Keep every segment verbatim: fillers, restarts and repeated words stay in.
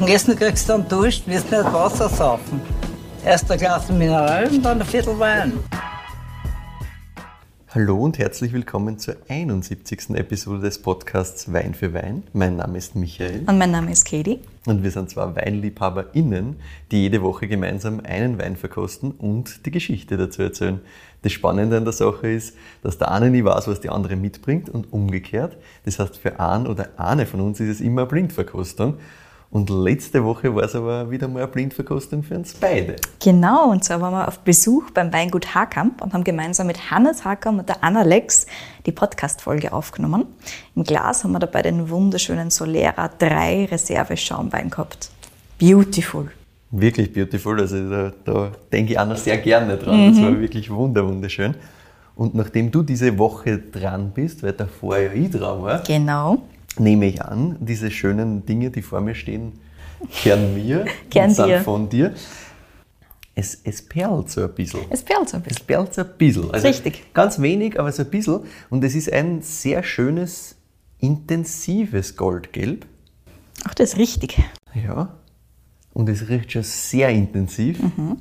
Nach dem Essen kriegst du einen Dusch, wirst nicht Wasser saufen. Erst ein Glas Mineral und dann ein Viertel Wein. Hallo und herzlich willkommen zur einundsiebzigsten Episode des Podcasts Wein für Wein. Mein Name ist Michael. Und mein Name ist Katie. Und wir sind zwei WeinliebhaberInnen, die jede Woche gemeinsam einen Wein verkosten und die Geschichte dazu erzählen. Das Spannende an der Sache ist, dass der eine nie weiß, was die andere mitbringt und umgekehrt. Das heißt, für einen oder eine von uns ist es immer eine Blindverkostung. Und letzte Woche war es aber wieder mal eine Blindverkostung für uns beide. Genau, und zwar waren wir auf Besuch beim Weingut Haarkamp und haben gemeinsam mit Hannes Haarkamp und der Anna Lex die Podcast-Folge aufgenommen. Im Glas haben wir dabei den wunderschönen Solera drei Reserve Schaumwein gehabt. Beautiful. Wirklich beautiful, also da, da denke ich Anna sehr gerne dran. Mhm. Das war wirklich wunderschön. Und nachdem du diese Woche dran bist, weil davor ja ich dran war. Genau. Nehme ich an, diese schönen Dinge, die vor mir stehen, kehren mir und sind dir. Von dir. Es, es perlt so ein bisschen. Es perlt so ein bisschen. Es perlt so ein bisschen. Also richtig. Ganz wenig, aber so ein bisschen. Und es ist ein sehr schönes, intensives Goldgelb. Ach, das ist richtig. Ja. Und es riecht schon sehr intensiv. Mhm.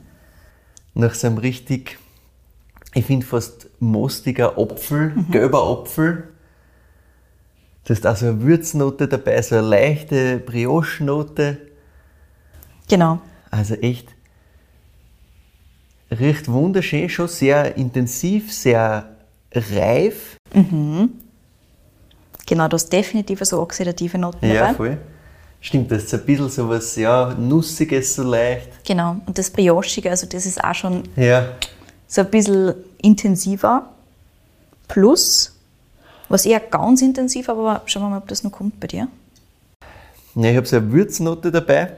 Nach so einem richtig, ich finde fast mostiger Apfel, mhm. gelber Apfel. Da ist auch so eine Würznote dabei, so eine leichte Brioche-Note. Genau. Also echt, riecht wunderschön, schon sehr intensiv, sehr reif. Mhm. Genau, da ist definitiv so oxidative Noten dabei. Ja, voll. Stimmt, das ist ein bisschen so was, ja, Nussiges so leicht. Genau, und das Briochige, also das ist auch schon ja. so ein bisschen intensiver. Plus... Was eher ganz intensiv, aber schauen wir mal, ob das noch kommt bei dir. Ja, ich habe so eine Würznote dabei,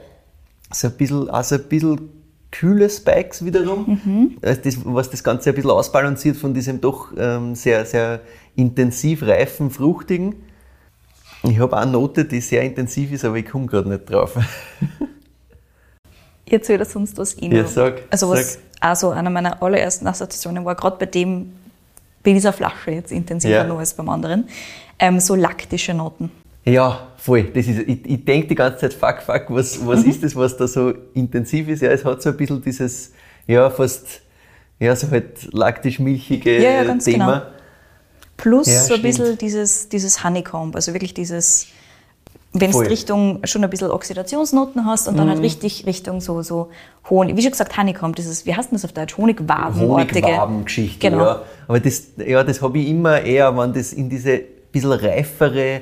so ein bisschen, auch so ein bisschen kühle Spikes wiederum, mhm. das, was das Ganze ein bisschen ausbalanciert von diesem doch ähm, sehr, sehr intensiv reifen, fruchtigen. Ich habe auch eine Note, die sehr intensiv ist, aber ich komme gerade nicht drauf. Jetzt will er sonst was in. Ja, sag. Also was also einer meiner allerersten Assoziationen war, gerade bei dem, bei dieser Flasche jetzt intensiver ja. noch als beim anderen, ähm, so laktische Noten. Ja, voll. Das ist, ich ich denke die ganze Zeit, fuck, fuck, was, was mhm. ist das, was da so intensiv ist? Ja, es hat so ein bisschen dieses, ja, fast, ja, so halt laktisch-milchige ja, ja, ganz Thema. Genau. Plus ja, so ein stimmt. bisschen dieses, dieses Honeycomb, also wirklich dieses, wenn du Richtung schon ein bisschen Oxidationsnoten hast und dann mm. halt richtig Richtung so, so Honig, wie schon gesagt, Honeycomb, dieses, wie heißt denn das auf Deutsch? Honigwabenartige. Honigwabengeschichte, genau. ja. Aber das, ja, das habe ich immer eher, wenn das in diese bisschen reifere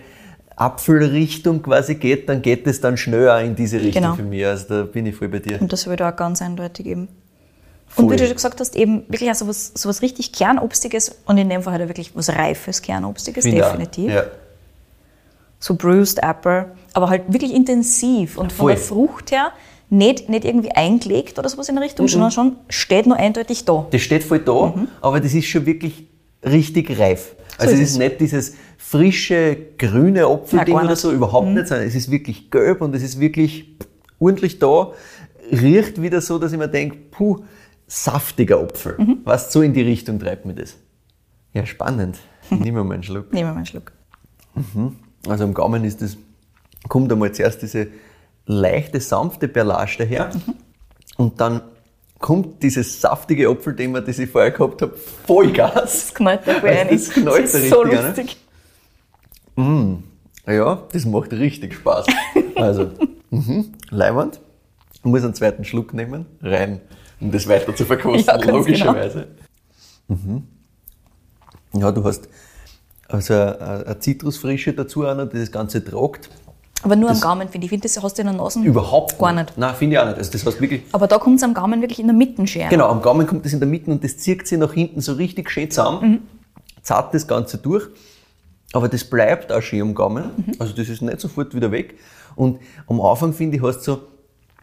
Apfelrichtung quasi geht, dann geht das dann schneller in diese Richtung genau. für mich. Also da bin ich voll bei dir. Und das habe ich da auch ganz eindeutig eben. Voll. Und wie du schon gesagt hast, eben wirklich auch so was, so was richtig Kernobstiges und in dem Fall halt wirklich was Reifes, Kernobstiges, genau. definitiv. Ja. So bruised apple, aber halt wirklich intensiv und von voll. Der Frucht her nicht, nicht irgendwie eingelegt oder sowas in der Richtung, mhm. sondern schon steht noch eindeutig da. Das steht voll da, mhm. aber das ist schon wirklich richtig reif. So also ist es ist nicht dieses frische, grüne Apfelding oder so, überhaupt mhm. nicht, sondern es ist wirklich gelb und es ist wirklich ordentlich da, riecht wieder so, dass ich mir denke, puh, saftiger Apfel. Mhm. Was so in die Richtung treibt mir das. Ja, spannend. Nimm mal einen Schluck. Nimm mal einen Schluck. Mhm. Also am Gaumen ist das, kommt einmal zuerst diese leichte, sanfte Perlage daher mhm. und dann kommt dieses saftige Apfelthema, das ich vorher gehabt habe, Vollgas. Das knallt da rein. Das knallt das ist da richtig so lustig. Mm, ja, das macht richtig Spaß. Also, mhm, Leibwand, muss einen zweiten Schluck nehmen, rein, um das weiter zu verkosten, ja, logischerweise. Genau. Mhm. Ja, du hast... Also eine Zitrusfrische dazu, Anna, die das Ganze tragt. Aber nur das am Gaumen, finde ich. Ich finde, das hast du in der Nase überhaupt gar nicht. Nein, finde ich auch nicht. Also das heißt wirklich aber da kommt es am Gaumen wirklich in der Mitte schön. Genau, am Gaumen kommt es in der Mitte und das zieht sich nach hinten so richtig schön zusammen, mhm. zart das Ganze durch. Aber das bleibt auch schön am Gaumen. Mhm. Also das ist nicht sofort wieder weg. Und am Anfang, finde ich, hast du so,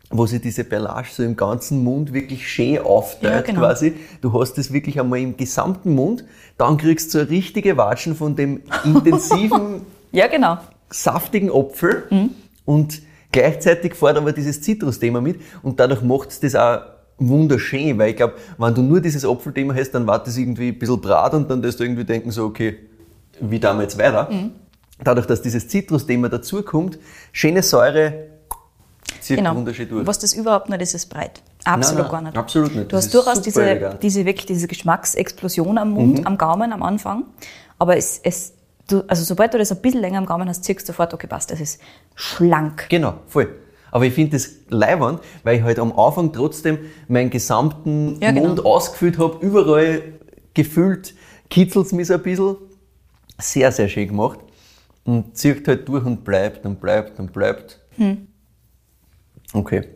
wo sich diese Perlage so im ganzen Mund wirklich schön aufteilt ja, genau. quasi. Du hast das wirklich einmal im gesamten Mund, dann kriegst du so eine richtige Watschen von dem intensiven, ja, genau. saftigen Apfel mhm. und gleichzeitig fährt aber dieses Zitrusthema mit und dadurch macht es das auch wunderschön, weil ich glaube, wenn du nur dieses Apfelthema hast, dann war das irgendwie ein bisschen brat und dann wirst du irgendwie denken so, okay, wie tun wir jetzt weiter? Mhm. Dadurch, dass dieses Zitrusthema dazukommt, schöne Säure, zieht genau. Unterschied durch. Was das überhaupt nicht ist, ist breit. Absolut nein, nein, gar nicht. Absolut nicht. Du das hast durchaus diese, diese, wirklich diese Geschmacksexplosion am Mund, mhm. am Gaumen am Anfang. Aber es, es, du, also sobald du das ein bisschen länger am Gaumen hast, ziehst du sofort, okay, passt, das ist schlank. Genau, voll. Aber ich finde das leiwand, weil ich halt am Anfang trotzdem meinen gesamten ja, Mund genau. ausgefüllt habe, überall gefühlt, kitzelt es mich so ein bisschen. Sehr, sehr schön gemacht. Und zieht halt durch und bleibt und bleibt und bleibt. Hm. Okay.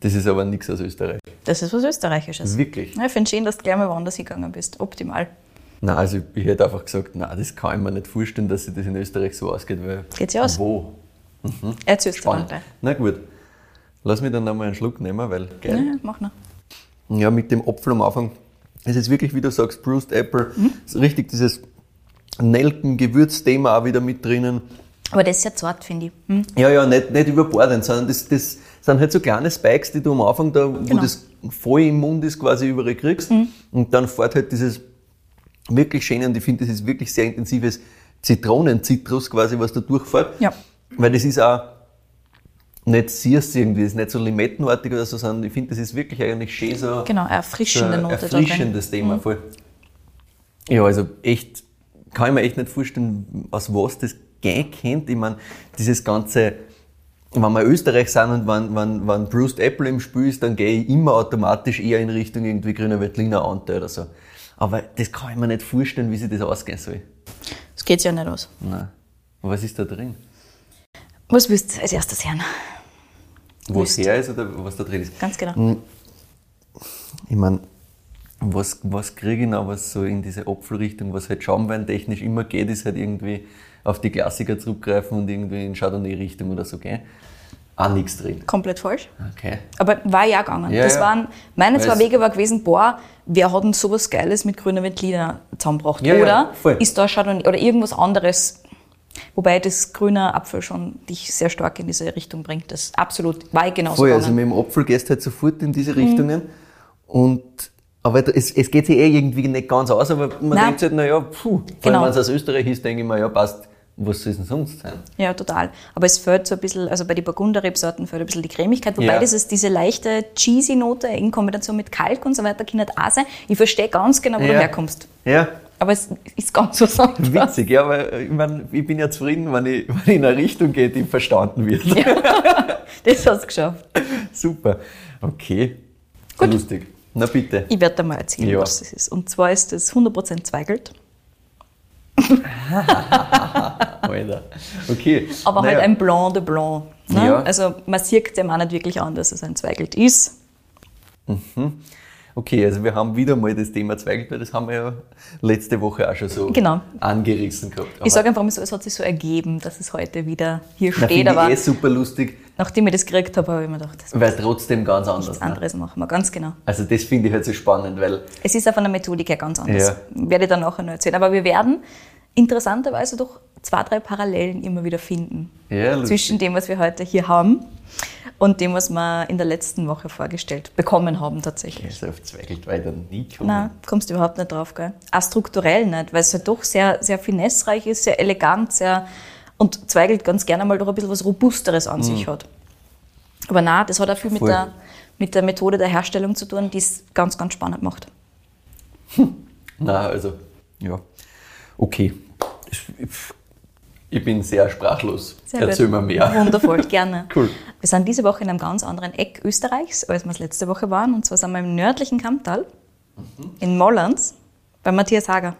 Das ist aber nichts aus Österreich. Das ist was Österreichisches. Wirklich? Ja, ich finde es schön, dass du gleich mal woanders hingegangen bist. Optimal. Nein, also ich hätte einfach gesagt, nein, das kann ich mir nicht vorstellen, dass sich das in Österreich so ausgeht. Weil geht's ja aus? Wo? Mhm. Erzählst spannend. Du na gut. Lass mich dann nochmal einen Schluck nehmen, weil geil. Ja, mach noch. Ja, mit dem Apfel am Anfang. Es ist wirklich, wie du sagst, Bruised Apple. Mhm. Ist richtig dieses Nelken-Gewürzthema auch wieder mit drinnen. Aber das ist ja zart, finde ich. Hm? Ja, ja, nicht, nicht überbordend, sondern das, das sind halt so kleine Spikes, die du am Anfang da, wo genau. das voll im Mund ist, quasi überall kriegst. Mhm. Und dann fährt halt dieses wirklich schöne, und ich finde, das ist wirklich sehr intensives Zitronenzitrus quasi, was da durchfährt. Ja. Weil das ist auch nicht Sirs irgendwie, das ist nicht so limettenartig oder so, sondern ich finde, das ist wirklich eigentlich schön so. Genau, erfrischende so Note. Erfrischendes Thema, mhm. voll. Ja, also echt, kann ich mir echt nicht vorstellen, aus was das gehen könnte. Ich meine, dieses ganze, wenn wir Österreich sind und wenn, wenn, wenn Bruised Apple im Spiel ist, dann gehe ich immer automatisch eher in Richtung irgendwie Grüner Veltliner Ante oder so. Aber das kann ich mir nicht vorstellen, wie sich das ausgehen soll. Das geht ja nicht aus. Nein. Und was ist da drin? Was willst du als erstes hören? Wo es her ist oder was da drin ist? Ganz genau. Ich meine, was, was kriege ich noch, was so in diese Apfelrichtung, was halt schaumweintechnisch immer geht, ist halt irgendwie auf die Klassiker zurückgreifen und irgendwie in Chardonnay-Richtung oder so gehen. Auch nichts drin. Komplett falsch. Okay. Aber war ja gegangen. Ja, das ja. Waren, meine zwei Wege war gewesen, boah, wer hat denn sowas Geiles mit Grüner Veltliner zusammengebracht? Ja, oder ja, ist da Chardonnay oder irgendwas anderes? Wobei das grüne Apfel schon dich sehr stark in diese Richtung bringt. Das absolut war ich genauso. Voll, also mit dem Apfel gehst du halt sofort in diese Richtungen. Mhm. Und, aber es, es geht sich eh irgendwie nicht ganz aus, aber man Nein. denkt halt, naja, puh, genau. wenn es aus Österreich ist, denke ich mir, ja passt, was soll es denn sonst sein? Ja, total. Aber es fehlt so ein bisschen, also bei den Burgunder-Rebsorten fehlt ein bisschen die Cremigkeit, wobei ja. das ist diese leichte Cheesy-Note in Kombination mit Kalk und so weiter kann nicht auch sein. Ich verstehe ganz genau, wo ja. du herkommst. Ja. Aber es ist ganz so sanft. Witzig, ja, aber ich, mein, ich bin ja zufrieden, wenn ich, wenn ich in eine Richtung gehe, die verstanden wird. Ja, das hast du geschafft. Super. Okay. Gut. Lustig. Na bitte. Ich werde dir mal erzählen, ja. was das ist. Und zwar ist das hundert Prozent Zweigelt. Alter. Okay. Aber naja. Halt ein Blanc de Blanc. Ne? Ja. Also man sieht dem auch nicht wirklich an, dass es ein Zweigelt ist. Mhm. Okay, also wir haben wieder mal das Thema Zweigelt, weil das haben wir ja letzte Woche auch schon so genau. angerissen gehabt. Aber ich sage einfach mal so, es hat sich so ergeben, dass es heute wieder hier na, steht. Das finde ich eh super lustig. Nachdem ich das gekriegt habe, habe ich mir gedacht, das weil trotzdem ganz anders. Nichts anderes ne? machen wir, ganz genau. Also das finde ich halt so spannend, weil... Es ist auch von der Methodik her ganz anders. Ja. Werde ich dann nachher noch erzählen. Aber wir werden interessanterweise doch zwei, drei Parallelen immer wieder finden. Ja, zwischen dem, was wir heute hier haben. Und dem, was wir in der letzten Woche vorgestellt bekommen haben, tatsächlich. Also auf Zweigelt weiter nie kommen. Nein, kommst du überhaupt nicht drauf, gell? Auch strukturell nicht, weil es ja doch sehr, sehr finessereich ist, sehr elegant, sehr. Und Zweigelt ganz gerne mal doch ein bisschen was Robusteres an mhm. sich hat. Aber nein, das hat auch viel mit der, mit der Methode der Herstellung zu tun, die es ganz, ganz spannend macht. Hm. Na, also, ja. Okay. Ich bin sehr sprachlos. Sehr Erzähl gut. mir mehr. Wundervoll, gerne. Cool. Wir sind diese Woche in einem ganz anderen Eck Österreichs, als wir es letzte Woche waren. Und zwar sind wir im nördlichen Kamptal, mhm. in Mollans, bei Matthias Hager.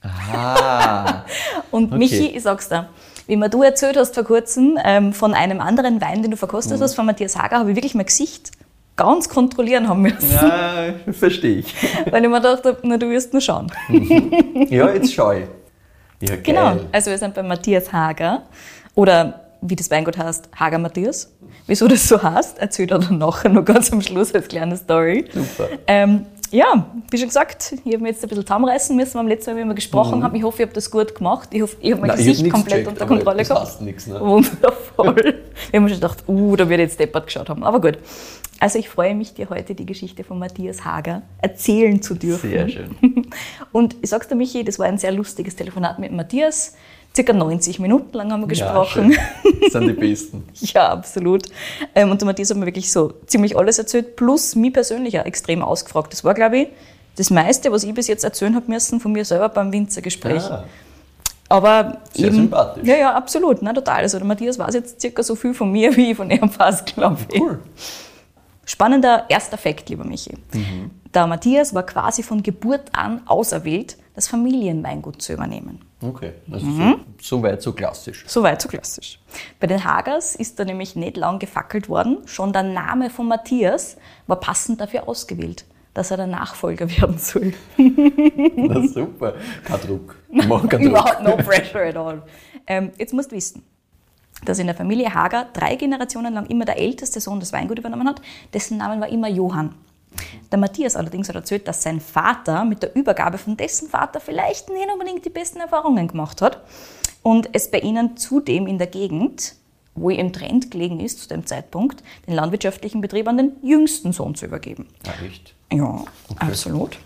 Ah. Und okay. Michi, ich sag's dir, wie mir du erzählt hast vor kurzem ähm, von einem anderen Wein, den du verkostet mhm. hast, von Matthias Hager, habe ich wirklich mein Gesicht ganz kontrollieren haben müssen. Ja, verstehe ich. Weil ich mir gedacht habe, na, du wirst nur schauen. Mhm. Ja, jetzt schau ich. Ja, geil. Genau, also wir sind bei Matthias Hager oder wie das Weingut heißt, Hager Matthias. Wieso das so heißt, erzählt er dann nachher noch ganz am Schluss als kleine Story. Super. Ähm, ja, wie schon gesagt, ich habe mich jetzt ein bisschen zusammenreißen müssen, wir haben letztes Mal immer gesprochen mhm. haben. Ich hoffe, ich habe das gut gemacht. Ich hoffe, ich habe mein Nein, Gesicht hab komplett checkt, unter Kontrolle das gehabt. Das heißt nichts, ne? Wundervoll. Wir haben schon gedacht, uh, da wird jetzt deppert geschaut haben. Aber gut. Also ich freue mich, dir heute die Geschichte von Matthias Hager erzählen zu dürfen. Sehr schön. Und ich sag's dir, Michi, das war ein sehr lustiges Telefonat mit Matthias. circa neunzig Minuten lang haben wir gesprochen. Ja, das sind die Besten. Ja, absolut. Und der Matthias hat mir wirklich so ziemlich alles erzählt, plus mich persönlich auch extrem ausgefragt. Das war, glaube ich, das meiste, was ich bis jetzt erzählen habe müssen, von mir selber beim Winzergespräch. Ja. Aber sehr eben, sympathisch. Ja, ja, absolut. Nein, total. Also der Matthias weiß jetzt circa so viel von mir, wie ich von ihm weiß, glaube ich. Cool. Spannender erster Fakt, lieber Michi. Mhm. Der Matthias war quasi von Geburt an auserwählt, das Familienweingut zu übernehmen. Okay, also mhm. so, so weit, so klassisch. So weit, so klassisch. Bei den Hagers ist da nämlich nicht lang gefackelt worden. Schon der Name von Matthias war passend dafür ausgewählt, dass er der Nachfolger werden soll. Na super, kein Druck. Überhaupt no pressure at all. Ähm, jetzt musst du wissen, dass in der Familie Hager drei Generationen lang immer der älteste Sohn das Weingut übernommen hat, dessen Name war immer Johann. Der Matthias allerdings hat erzählt, dass sein Vater mit der Übergabe von dessen Vater vielleicht nicht unbedingt die besten Erfahrungen gemacht hat und es bei ihnen zudem in der Gegend, wo er im Trend gelegen ist zu dem Zeitpunkt, den landwirtschaftlichen Betrieb an den jüngsten Sohn zu übergeben. Ja, echt? Ja, okay. Absolut.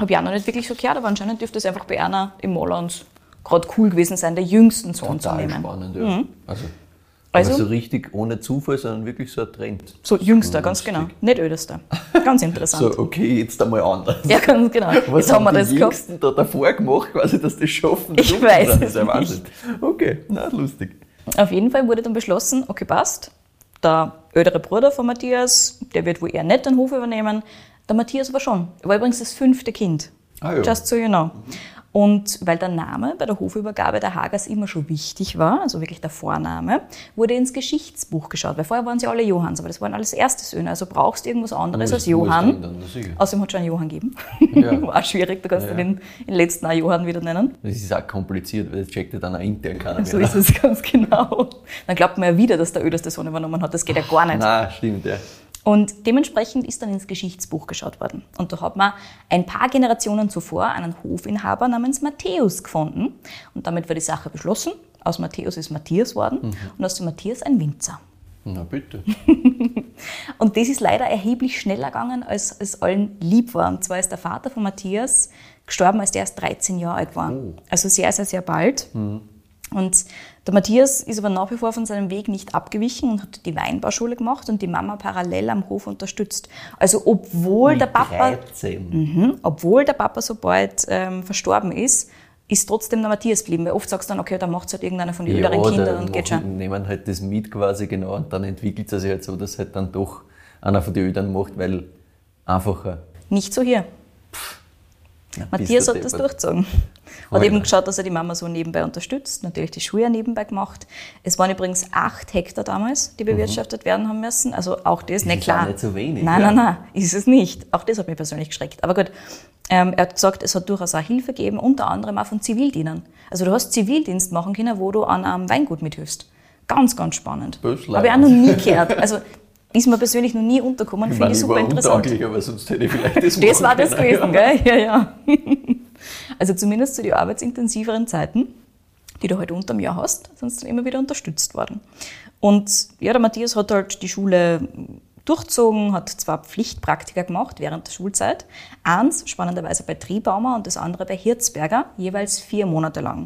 Habe ich auch noch nicht wirklich so gehört, aber anscheinend dürfte es einfach bei einer im Mollans gerade cool gewesen sein, der jüngsten Sohn total zu nehmen. Total spannend, ja. Mhm. Also, also so richtig ohne Zufall, sondern wirklich so ein Trend. So jüngster, ganz genau. Nicht ödester. Ganz interessant. So, okay, jetzt einmal anders. Ja, ganz genau. Was jetzt haben wir das gehabt. Was haben die Jüngsten da davor gemacht, quasi, dass die schaffen? Ich weiß es nicht. Das ist ein Wahnsinn. Okay, na, lustig. Auf jeden Fall wurde dann beschlossen, okay, passt. Der ältere Bruder von Matthias, der wird wohl eher nicht den Hof übernehmen. Der Matthias war schon. Er war übrigens das fünfte Kind. Ah, ja. Just so you know. Und weil der Name bei der Hofübergabe der Hagers immer schon wichtig war, also wirklich der Vorname, wurde ins Geschichtsbuch geschaut. Weil vorher waren sie alle Johanns, aber das waren alles erste Söhne. Also brauchst du irgendwas anderes als Johann. Außerdem hat es schon einen Johann gegeben. Ja. War schwierig, du kannst ja, ja. den, den letzten auch Johann wieder nennen. Das ist auch kompliziert, weil das checkt ja dann auch intern keiner mehr. So ist es ganz genau. Dann glaubt man ja wieder, dass der älteste Sohn übernommen hat. Das geht ja gar nicht. Nein, stimmt, ja. Und dementsprechend ist dann ins Geschichtsbuch geschaut worden. Und da hat man ein paar Generationen zuvor einen Hofinhaber namens Matthäus gefunden. Und damit war die Sache beschlossen. Aus Matthäus ist Matthias worden mhm. und aus dem Matthias ein Winzer. Na bitte. Und das ist leider erheblich schneller gegangen, als es allen lieb war. Und zwar ist der Vater von Matthias gestorben, als der erst dreizehn Jahre alt war. Oh. Also sehr, sehr, sehr bald. Mhm. Und der Matthias ist aber nach wie vor von seinem Weg nicht abgewichen und hat die Weinbauschule gemacht und die Mama parallel am Hof unterstützt. Also obwohl mit der Papa, mh, obwohl der Papa so bald ähm, verstorben ist, ist trotzdem der Matthias geblieben. Weil oft sagst du dann, okay, dann macht es halt irgendeiner von den ja, älteren Kindern und geht schon. Nehmen halt das mit quasi, genau, und dann entwickelt es sich halt so, dass halt dann doch einer von den Eltern macht, weil einfacher. Nicht so hier. Pff. Matthias hat das durchgezogen. Hat eben geschaut, dass er die Mama so nebenbei unterstützt, natürlich die Schuhe nebenbei gemacht. Es waren übrigens acht Hektar damals, die bewirtschaftet mhm. werden haben müssen. Also auch das, ist ne, klar. Ist nicht so wenig. Nein, ja. nein, nein, ist es nicht. Auch das hat mich persönlich geschreckt. Aber gut, ähm, er hat gesagt, es hat durchaus auch Hilfe gegeben, unter anderem auch von Zivildienern. Also du hast Zivildienst machen können, wo du an einem Weingut mithilfst. Ganz, ganz spannend. Böslein. Habe ich auch noch nie gehört. Also, ist mir persönlich noch nie untergekommen, finde ich super interessant. Aber sonst hätte ich vielleicht das, das war das gewesen, gell? Ja, ja. Also zumindest zu den arbeitsintensiveren Zeiten, die du halt unterm Jahr hast, sonst immer wieder unterstützt worden. Und ja, der Matthias hat halt die Schule durchzogen, hat zwar Pflichtpraktika gemacht während der Schulzeit, eins spannenderweise bei Triebaumer und das andere bei Hirtzberger, jeweils vier Monate lang.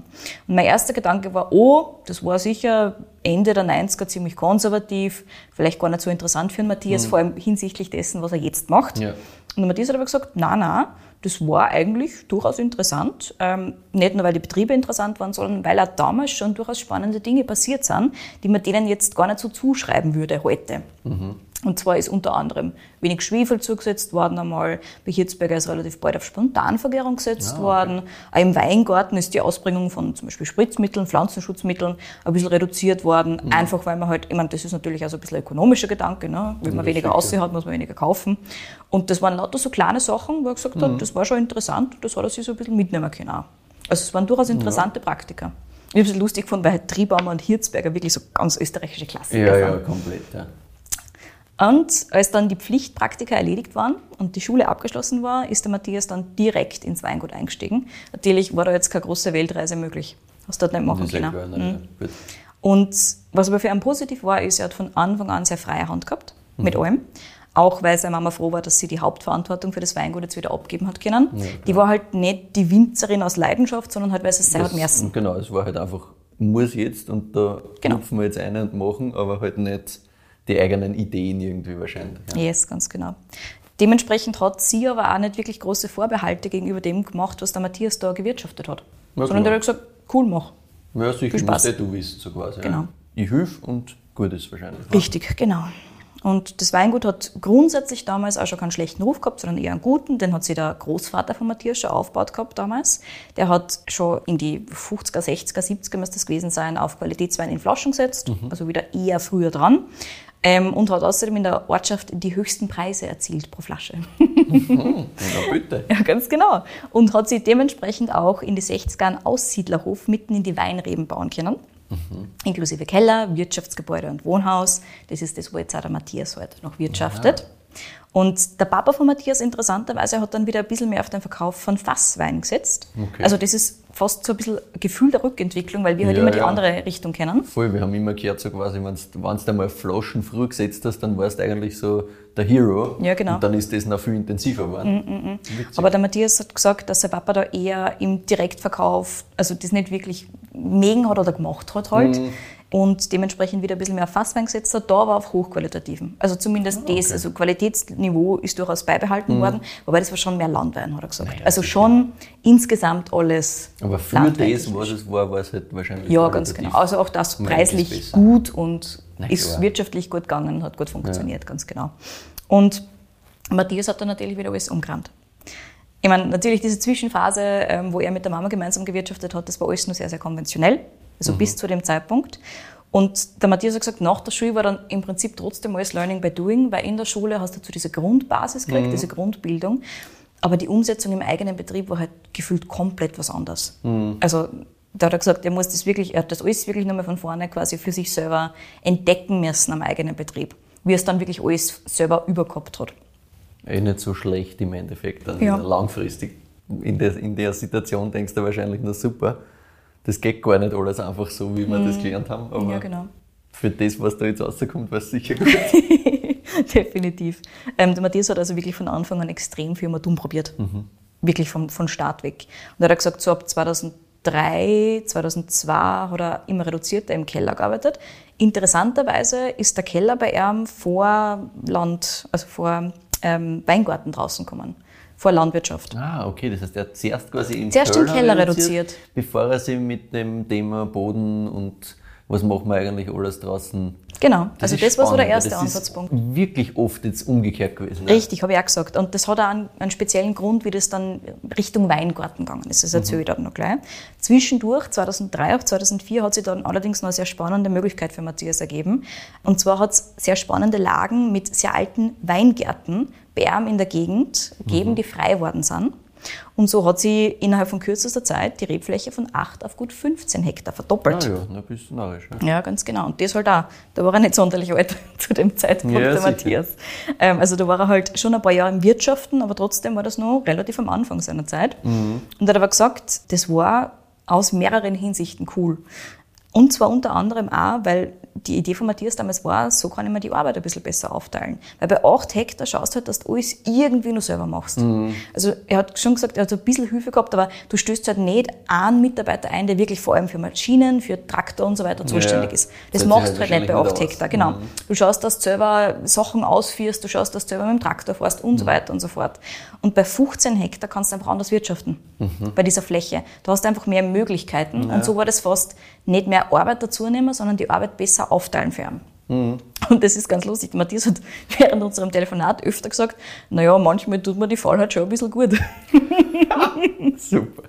Und mein erster Gedanke war, oh, das war sicher Ende der neunziger ziemlich konservativ, vielleicht gar nicht so interessant für den Matthias, mhm. vor allem hinsichtlich dessen, was er jetzt macht. Ja. Und der Matthias hat aber gesagt, na na, das war eigentlich durchaus interessant, ähm, nicht nur, weil die Betriebe interessant waren, sondern weil auch damals schon durchaus spannende Dinge passiert sind, die man denen jetzt gar nicht so zuschreiben würde heute. Mhm. Und zwar ist unter anderem wenig Schwefel zugesetzt worden einmal, bei Hirtzberger ist relativ bald auf Spontanvergärung gesetzt ja, okay. worden, auch im Weingarten ist die Ausbringung von zum Beispiel Spritzmitteln, Pflanzenschutzmitteln ein bisschen reduziert worden, mhm. einfach weil man halt, ich meine, das ist natürlich auch so ein bisschen ein ökonomischer Gedanke, ne? Wenn man weniger Aussehen hat, muss man weniger kaufen. Und das waren lauter so kleine Sachen, wo er gesagt mhm. hat, das war schon interessant, das hat er sich so ein bisschen mitnehmen können auch. Also es waren durchaus interessante ja. Praktika. Ich habe es lustig gefunden, weil halt Triebaumer und Hirtzberger wirklich so ganz österreichische Klassiker ja, sind. Ja, komplett, ja. Und als dann die Pflichtpraktika erledigt waren und die Schule abgeschlossen war, ist der Matthias dann direkt ins Weingut eingestiegen. Natürlich war da jetzt keine große Weltreise möglich. Hast du dort nicht machen können. Gerne, mhm. ja. Und was aber für ihn positiv war, ist, er hat von Anfang an sehr freie Hand gehabt, mhm. mit allem. Auch weil seine Mama froh war, dass sie die Hauptverantwortung für das Weingut jetzt wieder abgeben hat können. Ja, die war halt nicht die Winzerin aus Leidenschaft, sondern halt, weil sie es sein hat müssen. Genau, es war halt einfach, muss jetzt und da genau. Knüpfen wir jetzt ein und machen, aber halt nicht die eigenen Ideen irgendwie wahrscheinlich. Ja, yes, ganz genau. Dementsprechend hat sie aber auch nicht wirklich große Vorbehalte gegenüber dem gemacht, was der Matthias da gewirtschaftet hat. Ja, sondern der hat gesagt, cool, mach. Ja, sicher, viel Spaß. Was du willst, so quasi. Genau. Ja. Ich helfe und gut ist wahrscheinlich. Richtig, genau. Und das Weingut hat grundsätzlich damals auch schon keinen schlechten Ruf gehabt, sondern eher einen guten. Den hat sich der Großvater von Matthias schon aufgebaut gehabt damals. Der hat schon in die fünfziger, sechziger, siebziger muss das gewesen sein, auf Qualitätswein in Flaschen gesetzt, mhm. also wieder eher früher dran. Ähm, und hat außerdem in der Ortschaft die höchsten Preise erzielt pro Flasche. Mhm, na bitte. Ja, ganz genau. Und hat sich dementsprechend auch in die sechziger einen Aussiedlerhof mitten in die Weinreben bauen können. Mhm. Inklusive Keller, Wirtschaftsgebäude und Wohnhaus. Das ist das, wo jetzt auch der Matthias heute halt noch wirtschaftet. Ja. Und der Papa von Matthias, interessanterweise, hat dann wieder ein bisschen mehr auf den Verkauf von Fasswein gesetzt. Okay. Also das ist fast so ein bisschen Gefühl der Rückentwicklung, weil wir halt ja, immer die ja. andere Richtung kennen. Voll, wir haben immer gehört, so quasi, wenn du da mal Flaschen früh gesetzt hast, dann warst du eigentlich so der Hero. Ja, genau. Und dann ist das noch viel intensiver geworden. Mm, mm, mm. Aber der Matthias hat gesagt, dass sein Papa da eher im Direktverkauf, also das nicht wirklich megen hat oder gemacht hat halt. Mm. Und dementsprechend wieder ein bisschen mehr Fasswein gesetzt hat, da war auf hochqualitativen. Also zumindest okay. das, also Qualitätsniveau ist durchaus beibehalten mhm. worden, wobei das war schon mehr Landwein, hat er gesagt. Naja, also schon ja. insgesamt alles. Aber für Landwein das, was es war, war es halt wahrscheinlich ja, ganz genau. Also auch das preislich gut und naja, ist klar. wirtschaftlich gut gegangen, hat gut funktioniert, ja. ganz genau. Und Matthias hat dann natürlich wieder alles umgerannt. Ich meine, natürlich diese Zwischenphase, wo er mit der Mama gemeinsam gewirtschaftet hat, das war alles nur sehr, sehr konventionell. Also mhm. bis zu dem Zeitpunkt. Und der Matthias hat gesagt, nach der Schule war dann im Prinzip trotzdem alles Learning by Doing, weil in der Schule hast du zu diese Grundbasis gekriegt, mhm. diese Grundbildung. Aber die Umsetzung im eigenen Betrieb war halt gefühlt komplett was anderes. Mhm. Also da hat er gesagt, er muss das wirklich, er hat das alles wirklich nochmal von vorne quasi für sich selber entdecken müssen am eigenen Betrieb. Wie er es dann wirklich alles selber übergehabt hat. Eh nicht so schlecht im Endeffekt. Dann ja. langfristig in der, in der Situation denkst du wahrscheinlich nur super. Das geht gar nicht alles einfach so, wie wir mm. das gelernt haben, aber ja, genau. für das, was da jetzt rauskommt, war es sicher gut. Definitiv. Ähm, der Matthias hat also wirklich von Anfang an extrem viel mal dumm probiert, mhm. wirklich vom, von Start weg. Und da hat er gesagt, so ab zweitausenddrei, zweitausendzwei hat er immer reduzierter im Keller gearbeitet. Interessanterweise ist der Keller bei ihm vor Land, also vor ähm, Weingarten draußen gekommen. Vor Landwirtschaft. Ah, okay, das heißt, er hat zuerst quasi im Keller, Keller reduziert, reduziert, bevor er sich mit dem Thema Boden und was machen wir eigentlich alles draußen. Genau, das also das war so der erste das Ansatzpunkt. Ist wirklich oft jetzt umgekehrt gewesen. Ne? Richtig, habe ich auch gesagt. Und das hat auch einen, einen speziellen Grund, wie das dann Richtung Weingarten gegangen ist. Das erzähle mhm. ich dann noch gleich. Zwischendurch, zweitausenddrei auf zweitausendvier, hat sich dann allerdings noch eine sehr spannende Möglichkeit für Matthias ergeben. Und zwar hat es sehr spannende Lagen mit sehr alten Weingärten in der Gegend gegeben, mhm. die frei geworden sind. Und so hat sie innerhalb von kürzester Zeit die Rebfläche von acht auf gut fünfzehn Hektar verdoppelt. Ah ja, ein bisschen narrisch. Ja. ja, ganz genau. Und das halt auch. Da war er nicht sonderlich alt zu dem Zeitpunkt, ja, der sicher. Matthias. Ähm, also da war er halt schon ein paar Jahre im Wirtschaften, aber trotzdem war das noch relativ am Anfang seiner Zeit. Mhm. Und er hat aber gesagt, das war aus mehreren Hinsichten cool. Und zwar unter anderem auch, weil die Idee von Matthias damals war, so kann ich mir die Arbeit ein bisschen besser aufteilen. Weil bei acht Hektar schaust du halt, dass du alles irgendwie noch selber machst. Mhm. Also er hat schon gesagt, er hat so ein bisschen Hilfe gehabt, aber du stößt halt nicht einen Mitarbeiter ein, der wirklich vor allem für Maschinen, für Traktor und so weiter zuständig ja, ist. Das, das machst du halt nicht bei acht Hektar, genau. Mhm. Du schaust, dass du selber Sachen ausführst, du schaust, dass du selber mit dem Traktor fährst und mhm. so weiter und so fort. Und bei fünfzehn Hektar kannst du einfach anders wirtschaften, mhm. bei dieser Fläche. Da hast du einfach mehr Möglichkeiten ja. und so war das fast nicht mehr Arbeit dazu nehmen, sondern die Arbeit besser aufteilen für ihn. Mhm. Und das ist ganz lustig. Matthias hat während unserem Telefonat öfter gesagt, naja, manchmal tut mir die Faulheit schon ein bisschen gut. Super.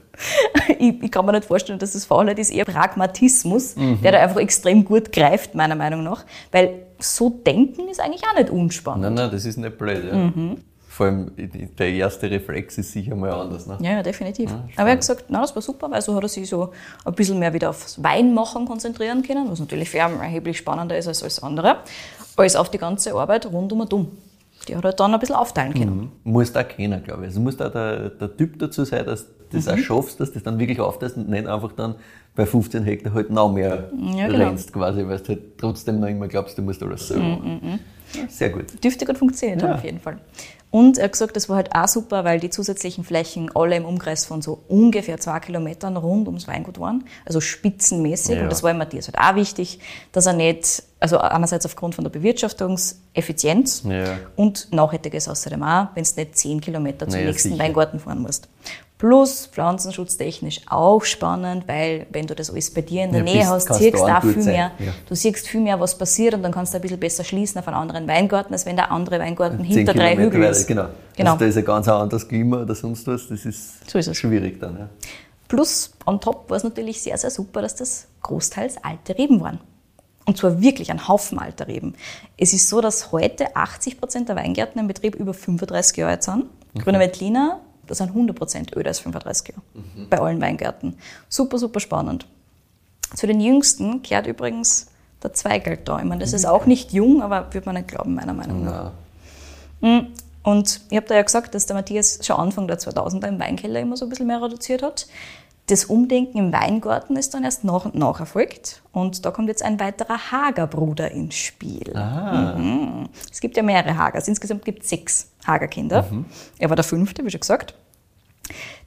Ich, ich kann mir nicht vorstellen, dass das Faulheit ist, eher Pragmatismus, mhm. der da einfach extrem gut greift, meiner Meinung nach. Weil so denken ist eigentlich auch nicht unspannend. Nein, nein, das ist nicht blöd. Ja. Mhm. Vor allem der erste Reflex ist sicher mal anders. Ne? Ja, ja, definitiv. Ja, aber er hat gesagt, nein, das war super, weil so hat er sich so ein bisschen mehr wieder aufs Weinmachen konzentrieren können, was natürlich für ihn erheblich spannender ist als alles andere, als auf die ganze Arbeit rund um und um. Die hat er dann ein bisschen aufteilen können. Mhm. Muss da kennen, glaube ich. Also muss da der, der Typ dazu sein, dass du das mhm. auch schaffst, dass du das dann wirklich aufteilst und nicht einfach dann bei fünfzehn Hektar halt noch mehr ja, rennst genau. quasi, weil du halt trotzdem noch immer glaubst, du musst alles selber machen. Mm, mm, mm. Sehr gut. Dürfte gut funktioniert ja. haben, auf jeden Fall. Und er hat gesagt, das war halt auch super, weil die zusätzlichen Flächen alle im Umkreis von so ungefähr zwei Kilometern rund ums Weingut waren, also spitzenmäßig. Ja. Und das war Matthias halt auch wichtig, dass er nicht, also einerseits aufgrund von der Bewirtschaftungseffizienz ja. und nachhaltiges außerdem auch, wenn du nicht zehn Kilometer zum ja, nächsten sicher. Weingarten fahren musst. Plus pflanzenschutztechnisch auch spannend, weil wenn du das alles bei dir in der ja, Nähe bist, hast, siehst du auch viel mehr. Ja. Du siehst viel mehr, was passiert und dann kannst du ein bisschen besser schließen auf einen anderen Weingarten, als wenn der andere Weingarten hinter drei Hügeln ist. Genau. genau. Also da ist ein ganz anderes Klima oder sonst was, das ist, so ist schwierig dann. Ja. Plus on top war es natürlich sehr, sehr super, dass das großteils alte Reben waren. Und zwar wirklich ein Haufen alter Reben. Es ist so, dass heute achtzig Prozent der Weingärten im Betrieb über fünfunddreißig Jahre alt sind. Mhm. Grüner Veltliner, das sind hundert Prozent öder als fünfunddreißig Jahre mhm. bei allen Weingärten. Super, super spannend. Zu den Jüngsten gehört übrigens der Zweigelt da. Ich meine, das mhm. ist auch nicht jung, aber würde man nicht glauben, meiner Meinung nach. Ja. Und ich habe da ja gesagt, dass der Matthias schon Anfang der zweitausender im Weinkeller immer so ein bisschen mehr reduziert hat. Das Umdenken im Weingarten ist dann erst nach und nach erfolgt. Und da kommt jetzt ein weiterer Hager-Bruder ins Spiel. Ah. Mhm. Es gibt ja mehrere Hagers. Insgesamt gibt es sechs Hager-Kinder. Mhm. Er war der fünfte, wie schon gesagt.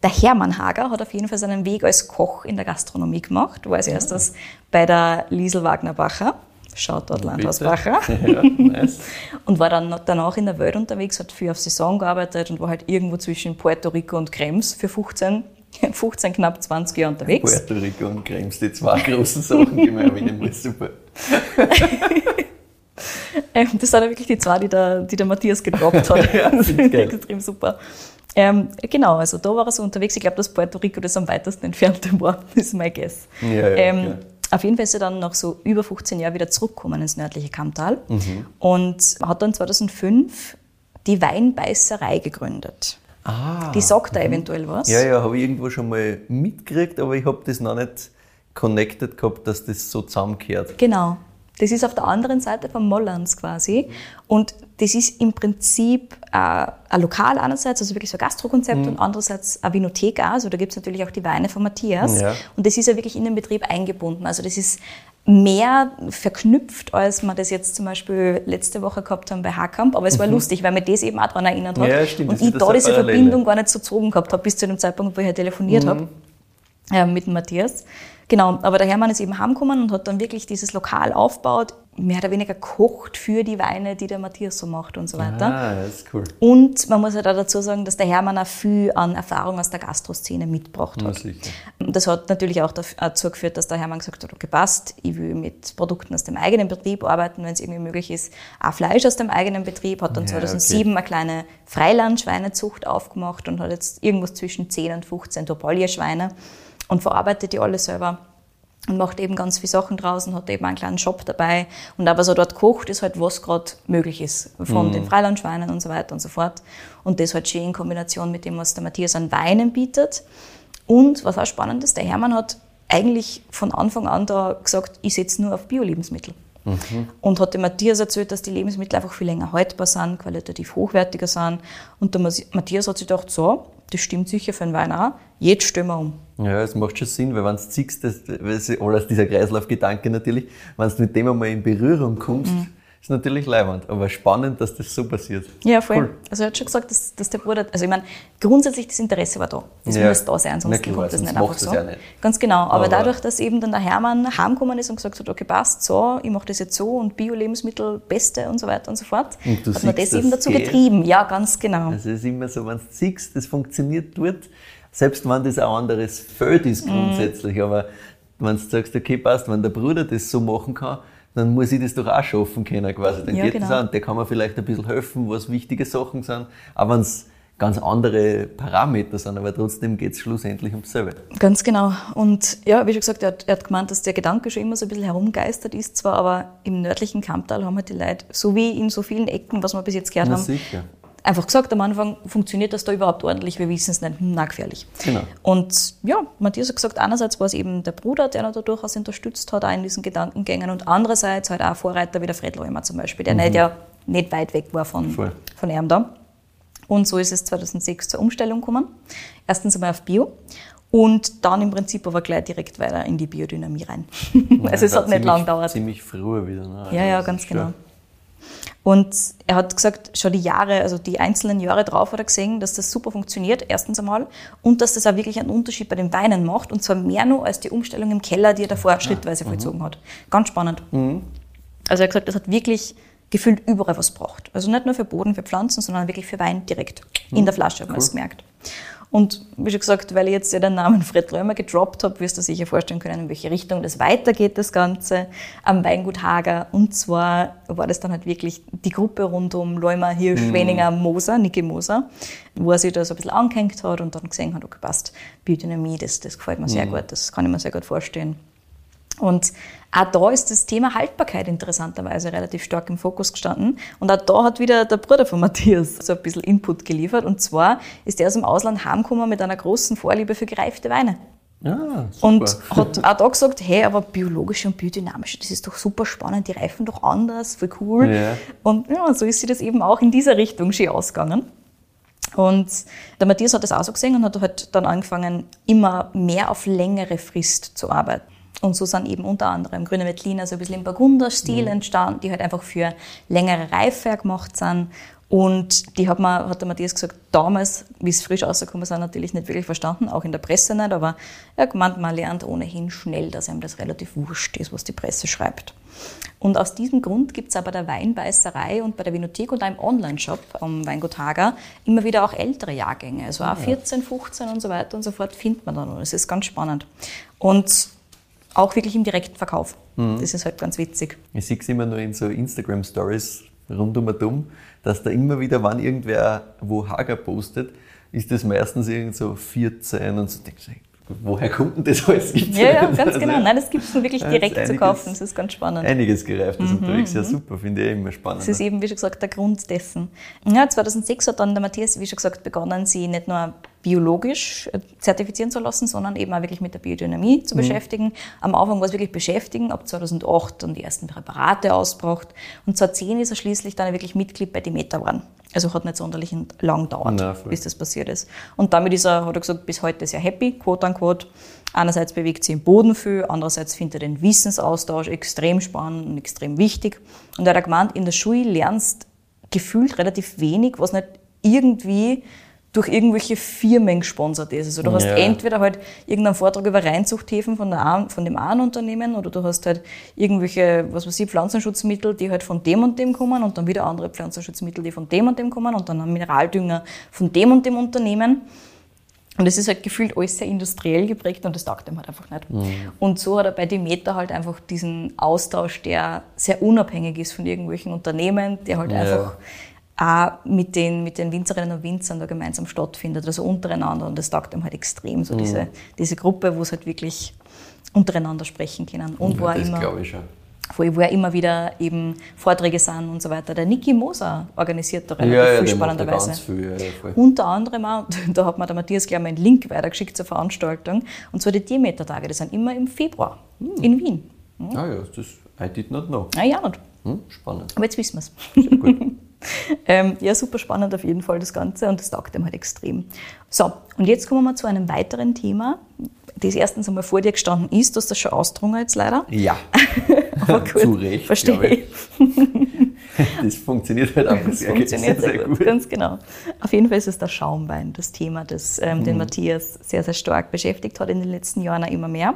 Der Hermann Hager hat auf jeden Fall seinen Weg als Koch in der Gastronomie gemacht. War als ja. erstes bei der Liesl Wagner-Bacher. Shoutout Landhausbacher. Ja, nice. Und war dann danach in der Welt unterwegs, hat viel auf Saison gearbeitet und war halt irgendwo zwischen Puerto Rico und Krems für fünfzehn, fünfzehn knapp zwanzig Jahre unterwegs. Puerto Rico und Krems, die zwei großen Sachen, die man erwähnen muss, super. Das sind ja wirklich die zwei, die der, die der Matthias gedroppt hat. Ja, das ist geil. Extrem super. Ähm, genau, also da war er so unterwegs. Ich glaube, dass Puerto Rico das am weitesten entfernte war, das ist mein Guess. Ja, ja, ähm, okay. Auf jeden Fall ist er dann nach so über fünfzehn Jahren wieder zurückgekommen ins nördliche Kamptal mhm. und hat dann zweitausendfünf die Weinbeißerei gegründet. Ah, die sagt da mhm. eventuell was. Ja, ja, habe ich irgendwo schon mal mitgekriegt, aber ich habe das noch nicht connected gehabt, dass das so zusammengehört. Genau. Das ist auf der anderen Seite von Mollans quasi. Und das ist im Prinzip äh, ein Lokal einerseits, also wirklich so ein Gastrokonzept mhm. und andererseits eine Winothek auch. Also da gibt es natürlich auch die Weine von Matthias. Ja. Und das ist ja wirklich in den Betrieb eingebunden. Also das ist mehr verknüpft, als wir das jetzt zum Beispiel letzte Woche gehabt haben bei Haarkamp. Aber es war mhm. lustig, weil mir das eben auch daran erinnert hat. Ja, stimmt, und ich da diese Parallele. Verbindung gar nicht so gezogen gehabt habe, bis zu dem Zeitpunkt, wo ich halt telefoniert mhm. habe äh, mit Matthias. Genau, aber der Hermann ist eben heimgekommen und hat dann wirklich dieses Lokal aufgebaut, mehr oder weniger kocht für die Weine, die der Matthias so macht und so weiter. Ah, das ist cool. Und man muss halt auch dazu sagen, dass der Hermann auch viel an Erfahrung aus der Gastroszene mitgebracht hat. Ja, sicher. Das hat natürlich auch dazu geführt, dass der Hermann gesagt hat, okay, passt, ich will mit Produkten aus dem eigenen Betrieb arbeiten, wenn es irgendwie möglich ist, auch Fleisch aus dem eigenen Betrieb, hat dann ja, zweitausendsieben okay. eine kleine Freilandschweinezucht aufgemacht und hat jetzt irgendwas zwischen zehn und fünfzehn Topolierschweine. Und verarbeitet die alle selber und macht eben ganz viele Sachen draus und hat eben einen kleinen Shop dabei. Und aber so dort kocht, ist halt, was gerade möglich ist, von mm. den Freilandschweinen und so weiter und so fort. Und das halt schön in Kombination mit dem, was der Matthias an Weinen bietet. Und was auch spannend ist, der Hermann hat eigentlich von Anfang an da gesagt, ich setze nur auf Bio-Lebensmittel. Mhm. Und hat dem Matthias erzählt, dass die Lebensmittel einfach viel länger haltbar sind, qualitativ hochwertiger sind. Und der Matthias hat sich gedacht, so, das stimmt sicher für einen Wein auch, jetzt stellen wir um. Ja, es macht schon Sinn, weil wenn du ziehst, das, das ist alles dieser Kreislaufgedanke natürlich, wenn du mit dem einmal in Berührung kommst, mhm. ist natürlich leiwand, aber spannend, dass das so passiert. Ja, voll. Cool. Also er hat schon gesagt, dass, dass der Bruder, also ich meine, grundsätzlich das Interesse war da. Das ja. muss da sein, sonst klar, kommt das sonst nicht einfach so. Ja nicht. Ganz genau, aber, aber dadurch, dass eben dann der Hermann heimgekommen ist und gesagt hat, okay, passt, so, ich mache das jetzt so und Bio-Lebensmittel, Beste und so weiter und so fort, und hat man das, das eben dazu geht. getrieben. Ja, ganz genau. Das ist immer so, wenn du siehst, das funktioniert dort, selbst wenn das ein anderes Feld ist grundsätzlich, mm. aber wenn du sagst, okay, passt, wenn der Bruder das so machen kann, dann muss ich das doch auch schaffen können quasi. Dann ja, geht genau. das an. Der kann mir vielleicht ein bisschen helfen, was wichtige Sachen sind, auch wenn es ganz andere Parameter sind, aber trotzdem geht es schlussendlich ums selbe. Ganz genau. Und ja, wie schon gesagt, er hat, er hat gemeint, dass der Gedanke schon immer so ein bisschen herumgeistert ist zwar, aber im nördlichen Kamptal haben halt die Leute, so wie in so vielen Ecken, was wir bis jetzt gehört Na, haben, sicher. einfach gesagt, am Anfang funktioniert das da überhaupt ordentlich, wir wissen es nicht, na gefährlich. Genau. Und ja, Matthias hat gesagt, einerseits war es eben der Bruder, der ihn da durchaus unterstützt hat, auch in diesen Gedankengängen und andererseits halt auch Vorreiter wie der Fred Loimer zum Beispiel, der mhm. nicht, ja, nicht weit weg war von, von ihm da. Und so ist es zweitausendsechs zur Umstellung gekommen. Erstens einmal auf Bio und dann im Prinzip aber gleich direkt weiter in die Biodynamie rein. Naja, also es hat nicht lange gedauert. Ziemlich früher wieder. Ne? Also ja, ja, ganz genau. Und er hat gesagt, schon die Jahre, also die einzelnen Jahre drauf hat er gesehen, dass das super funktioniert, erstens einmal, und dass das auch wirklich einen Unterschied bei den Weinen macht, und zwar mehr noch als die Umstellung im Keller, die er davor ja. schrittweise mhm. vollzogen hat. Ganz spannend. Mhm. Also er hat gesagt, das hat wirklich gefühlt überall was braucht. Also nicht nur für Boden, für Pflanzen, sondern wirklich für Wein direkt mhm. in der Flasche, hat man es cool. gemerkt. Und wie schon gesagt, weil ich jetzt ja den Namen Fred Loimer gedroppt habe, wirst du sicher vorstellen können, in welche Richtung das weitergeht, das Ganze, am Weingut Hager. Und zwar war das dann halt wirklich die Gruppe rund um Loimer, Hirsch, mhm. Schweninger, Moser, Niki Moser, wo er sich da so ein bisschen angehängt hat und dann gesehen hat, okay, passt, Biodynamie, das, das gefällt mir mhm. sehr gut, das kann ich mir sehr gut vorstellen. Und auch da ist das Thema Haltbarkeit interessanterweise relativ stark im Fokus gestanden. Und auch da hat wieder der Bruder von Matthias so ein bisschen Input geliefert. Und zwar ist er aus dem Ausland heimgekommen mit einer großen Vorliebe für gereifte Weine. Ah, super. Und hat auch da gesagt, hey, aber biologische und biodynamische, das ist doch super spannend, die reifen doch anders, voll cool. Ja. Und ja, so ist sie das eben auch in dieser Richtung schön ausgegangen. Und der Matthias hat das auch so gesehen und hat halt dann angefangen, immer mehr auf längere Frist zu arbeiten. Und so sind eben unter anderem Grüner Veltliner so ein bisschen im Burgunder-Stil mhm. entstanden, die halt einfach für längere Reife gemacht sind. Und die hat, man, hat der Matthias gesagt, damals, wie es frisch rausgekommen sind, natürlich nicht wirklich verstanden, auch in der Presse nicht. Aber er hat gemeint, man lernt ohnehin schnell, dass einem das relativ wurscht ist, was die Presse schreibt. Und aus diesem Grund gibt es aber bei der Weinbeißerei und bei der Winothek und einem Online-Shop am Weingut Hager immer wieder auch ältere Jahrgänge. Also auch vierzehn, fünfzehn und so weiter und so fort findet man dann. Das ist ganz spannend. Und auch wirklich im direkten Verkauf. Mhm. Das ist halt ganz witzig. Ich sehe es immer nur in so Instagram-Stories rund um und um, dass da immer wieder, wann irgendwer wo Hager postet, ist das meistens irgend so vierzehn und so, denkst du, woher kommt denn das alles? Gibt's ja, ja, ganz also, genau. Nein, das gibt es nur wirklich direkt einiges, zu kaufen. Das ist ganz spannend. Einiges Gereiftes mhm, unterwegs. Ja, super. Finde ich immer spannend. Das ist eben, wie schon gesagt, der Grund dessen. Ja, zweitausendsechs hat dann der Matthias, wie schon gesagt, begonnen, sie nicht nur biologisch zertifizieren zu lassen, sondern eben auch wirklich mit der Biodynamie zu mhm. beschäftigen. Am Anfang war es wirklich beschäftigen, ab zweitausendacht dann die ersten Präparate ausgebracht und zweitausendzehn ist er schließlich dann wirklich Mitglied bei Demeter geworden. Also hat nicht sonderlich lang gedauert, ja, bis das passiert ist. Und damit ist er, hat er gesagt, bis heute ist er happy, quote unquote. Einerseits bewegt sie im Boden viel, andererseits findet er den Wissensaustausch extrem spannend und extrem wichtig. Und er hat gemeint, in der Schule lernst gefühlt relativ wenig, was nicht irgendwie durch irgendwelche Firmen gesponsert ist. Also du hast ja. entweder halt irgendeinen Vortrag über Reinzuchthäfen von, der, von dem einen Unternehmen oder du hast halt irgendwelche, was weiß ich, Pflanzenschutzmittel, die halt von dem und dem kommen und dann wieder andere Pflanzenschutzmittel, die von dem und dem kommen und dann einen Mineraldünger von dem und dem Unternehmen. Und es ist halt gefühlt alles sehr industriell geprägt und das taugt ihm halt einfach nicht. Mhm. Und so hat er bei Demeter halt einfach diesen Austausch, der sehr unabhängig ist von irgendwelchen Unternehmen, der halt ja. einfach auch mit den, mit den Winzerinnen und Winzern da gemeinsam stattfindet, also untereinander. Und das taugt einem halt extrem, so mhm. diese, diese Gruppe, wo sie halt wirklich untereinander sprechen können. Und ja, wo, das immer, ich wo, wo ja immer wieder eben Vorträge sind und so weiter. Der Niki Moser organisiert da relativ ja, ja, viel spannenderweise. Viel, ja, unter anderem auch, da hat mir der Matthias gleich mal einen Link weitergeschickt zur Veranstaltung, und zwar die Demeter-Tage, die sind immer im Februar mhm. in Wien. Mhm. Ah ja, das I did not know. Ah ja, nicht. Hm, spannend. Aber jetzt wissen wir es. Sehr gut. Ähm, ja, super spannend auf jeden Fall das Ganze, und das taugt ihm halt extrem. So, und jetzt kommen wir zu einem weiteren Thema, das erstens einmal vor dir gestanden ist. Du hast das schon ausgedrungen jetzt leider. Ja, aber gut, zu Recht, verstehe ich. Das funktioniert halt einfach sehr, funktioniert sehr, sehr, sehr gut. gut. Ganz genau. Auf jeden Fall ist es der Schaumwein, das Thema, das ähm, den mhm. Matthias sehr, sehr stark beschäftigt hat in den letzten Jahren, auch immer mehr.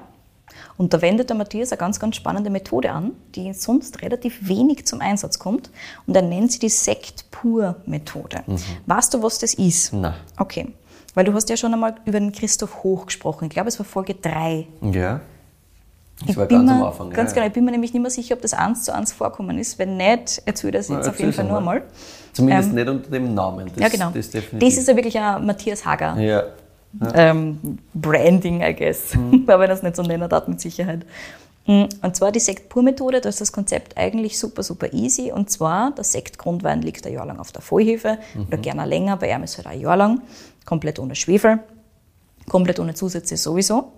Und da wendet der Matthias eine ganz, ganz spannende Methode an, die sonst relativ wenig zum Einsatz kommt. Und er nennt sie die Sekt-Pur-Methode. Mhm. Weißt du, was das ist? Nein. Okay. Weil du hast ja schon einmal über den Christoph Hoch gesprochen. Ich glaube, es war Folge drei. Ja. Das ich war ganz am Anfang. Ganz ja, genau. Ich bin mir nämlich nicht mehr sicher, ob das eins zu eins vorkommen ist. Wenn nicht, erzähl das jetzt Na, auf jeden Fall nur einmal. Zumindest ähm, nicht unter dem Namen. Das, ja, genau. Das, das ist ja wirklich ein Matthias Hager. Ja. Ja. Ähm, Branding, I guess. Mhm. Aber wenn das nicht so nennen darf, mit Sicherheit. Und zwar die Sekt-Pur-Methode, da ist das Konzept eigentlich super, super easy. Und zwar, der Sekt-Grundwein liegt ein Jahr lang auf der Vollhefe mhm. oder gerne länger, bei ihm ist es halt ein Jahr lang. Komplett ohne Schwefel, komplett ohne Zusätze sowieso.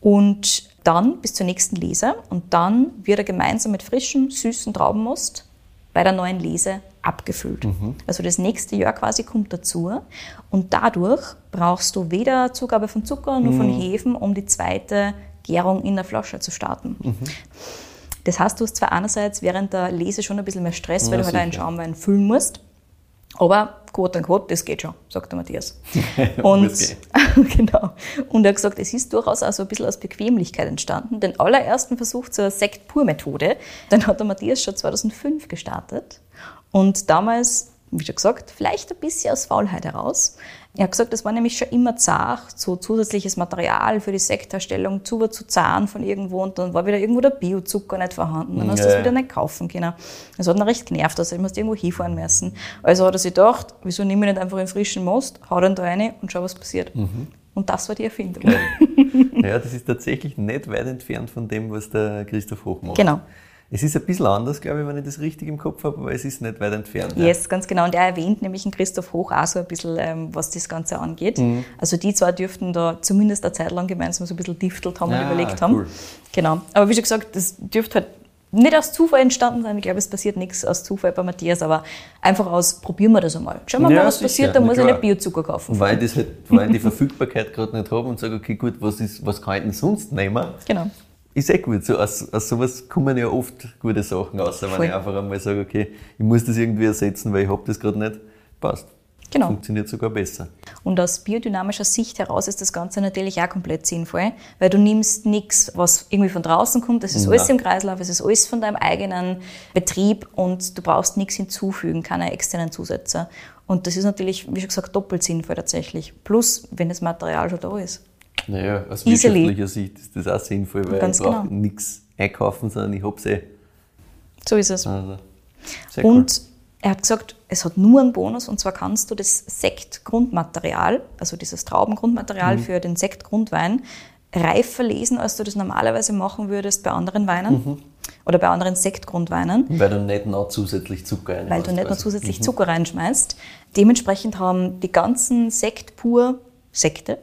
Und dann bis zur nächsten Lese. Und dann wird er gemeinsam mit frischem, süßen Traubenmost bei der neuen Lese abgefüllt. Mhm. Also das nächste Jahr quasi kommt dazu und dadurch brauchst du weder Zugabe von Zucker noch mhm. von Hefen, um die zweite Gärung in der Flasche zu starten. Mhm. Das heißt, du hast zwar einerseits während der Lese schon ein bisschen mehr Stress, ja, weil du halt sicher. einen Schaumwein füllen musst, aber quote unquote, das geht schon, sagt der Matthias. Und, genau. Und er hat gesagt, es ist durchaus auch so ein bisschen aus Bequemlichkeit entstanden. Den allerersten Versuch zur Sekt-Pur-Methode, den hat der Matthias schon zweitausendfünf gestartet. Und damals, wie schon gesagt, vielleicht ein bisschen aus Faulheit heraus. Er hat gesagt, das war nämlich schon immer zart, so zusätzliches Material für die Sektherstellung, zu war zu zahn von irgendwo und dann war wieder irgendwo der Biozucker nicht vorhanden, dann hast du ja. das wieder nicht kaufen können. Das hat ihn recht genervt, also ich musste irgendwo hinfahren müssen. Also hat er sich gedacht, wieso nehme ich nicht einfach einen frischen Most, hau den da rein und schau, was passiert. Mhm. Und das war die Erfindung. Ja. ja, das ist tatsächlich nicht weit entfernt von dem, was der Christoph Hoch macht. Genau. Es ist ein bisschen anders, glaube ich, wenn ich das richtig im Kopf habe, aber es ist nicht weit entfernt. Yes, ja. ganz genau. Und er erwähnt nämlich in Christoph Hoch auch so ein bisschen, was das Ganze angeht. Mhm. Also die zwei dürften da zumindest eine Zeit lang gemeinsam so ein bisschen diftelt haben ah, und überlegt haben. Cool. Genau. Aber wie schon gesagt, das dürfte halt nicht aus Zufall entstanden sein. Ich glaube, es passiert nichts aus Zufall bei Matthias, aber einfach aus, probieren wir das einmal. Schauen wir ja, mal, was sicher. passiert, da muss ich nicht Biozucker kaufen. Weil ich das halt, weil die Verfügbarkeit gerade nicht habe und sage, okay, gut, was, ist, was kann ich denn sonst nehmen? Genau. Ist eh gut. So, aus, aus sowas kommen ja oft gute Sachen raus, wenn Voll. ich einfach einmal sage, okay, ich muss das irgendwie ersetzen, weil ich habe das gerade nicht. Passt. Genau. Funktioniert sogar besser. Und aus biodynamischer Sicht heraus ist das Ganze natürlich auch komplett sinnvoll, weil du nimmst nichts, was irgendwie von draußen kommt. Es ist ja. alles im Kreislauf, es ist alles von deinem eigenen Betrieb und du brauchst nichts hinzufügen, keine externen Zusätze. Und das ist natürlich, wie schon gesagt, doppelt sinnvoll tatsächlich. Plus, wenn das Material schon da ist. Naja, aus Easily. wirtschaftlicher Sicht ist das auch sinnvoll, weil Ganz ich brauche genau. nichts einkaufen, sondern ich habe es eh. So ist es. Also, sehr und cool. er hat gesagt, es hat nur einen Bonus, und zwar kannst du das Sektgrundmaterial, also dieses Traubengrundmaterial mhm. für den Sektgrundwein, reifer lesen, als du das normalerweise machen würdest bei anderen Weinen mhm. oder bei anderen Sektgrundweinen. Weil du nicht noch zusätzlich Zucker reinschmeißt. Weil du nicht noch zusätzlich mhm. Zucker reinschmeißt. Dementsprechend haben die ganzen Sekt-Pur-Sekte,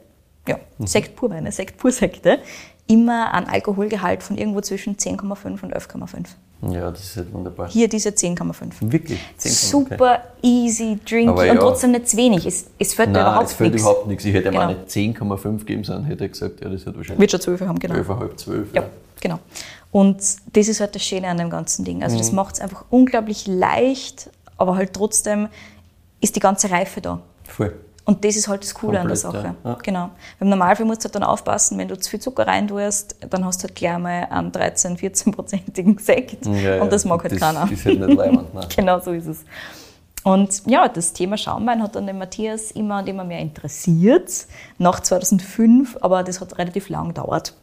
ja, mhm. Sekt-Pur-Weine, Sekt-Pur-Sekte, immer einen Alkoholgehalt von irgendwo zwischen zehn Komma fünf und elf Komma fünf. Ja, das ist halt wunderbar. Hier diese zehn Komma fünf. Wirklich? zehn Super okay. easy drinking und ja. trotzdem nicht zu wenig. Es, es fällt Nein, überhaupt nichts. es fällt nichts. überhaupt nichts. Ich hätte genau. ihm auch nicht zehn Komma fünf geben sollen, hätte er gesagt, ja, das hat wahrscheinlich... Wird schon zwölf haben, genau. zwölf, halb zwölf, ja. ja. genau. Und das ist halt das Schöne an dem ganzen Ding. Also mhm. das macht es einfach unglaublich leicht, aber halt trotzdem ist die ganze Reife da. Voll. Und das ist halt das Coole Komplett, an der Sache. Ja. Ja. Genau. Im Normalfall musst du halt dann aufpassen, wenn du zu viel Zucker rein tust, dann hast du halt gleich mal einen dreizehn-, vierzehn-prozentigen Sekt. Ja, und das ja. mag halt das keiner. Das ist halt nicht leibend. Ne? Genau, so ist es. Und ja, das Thema Schaumwein hat dann den Matthias immer und immer mehr interessiert. Nach zweitausendfünf, aber das hat relativ lang gedauert,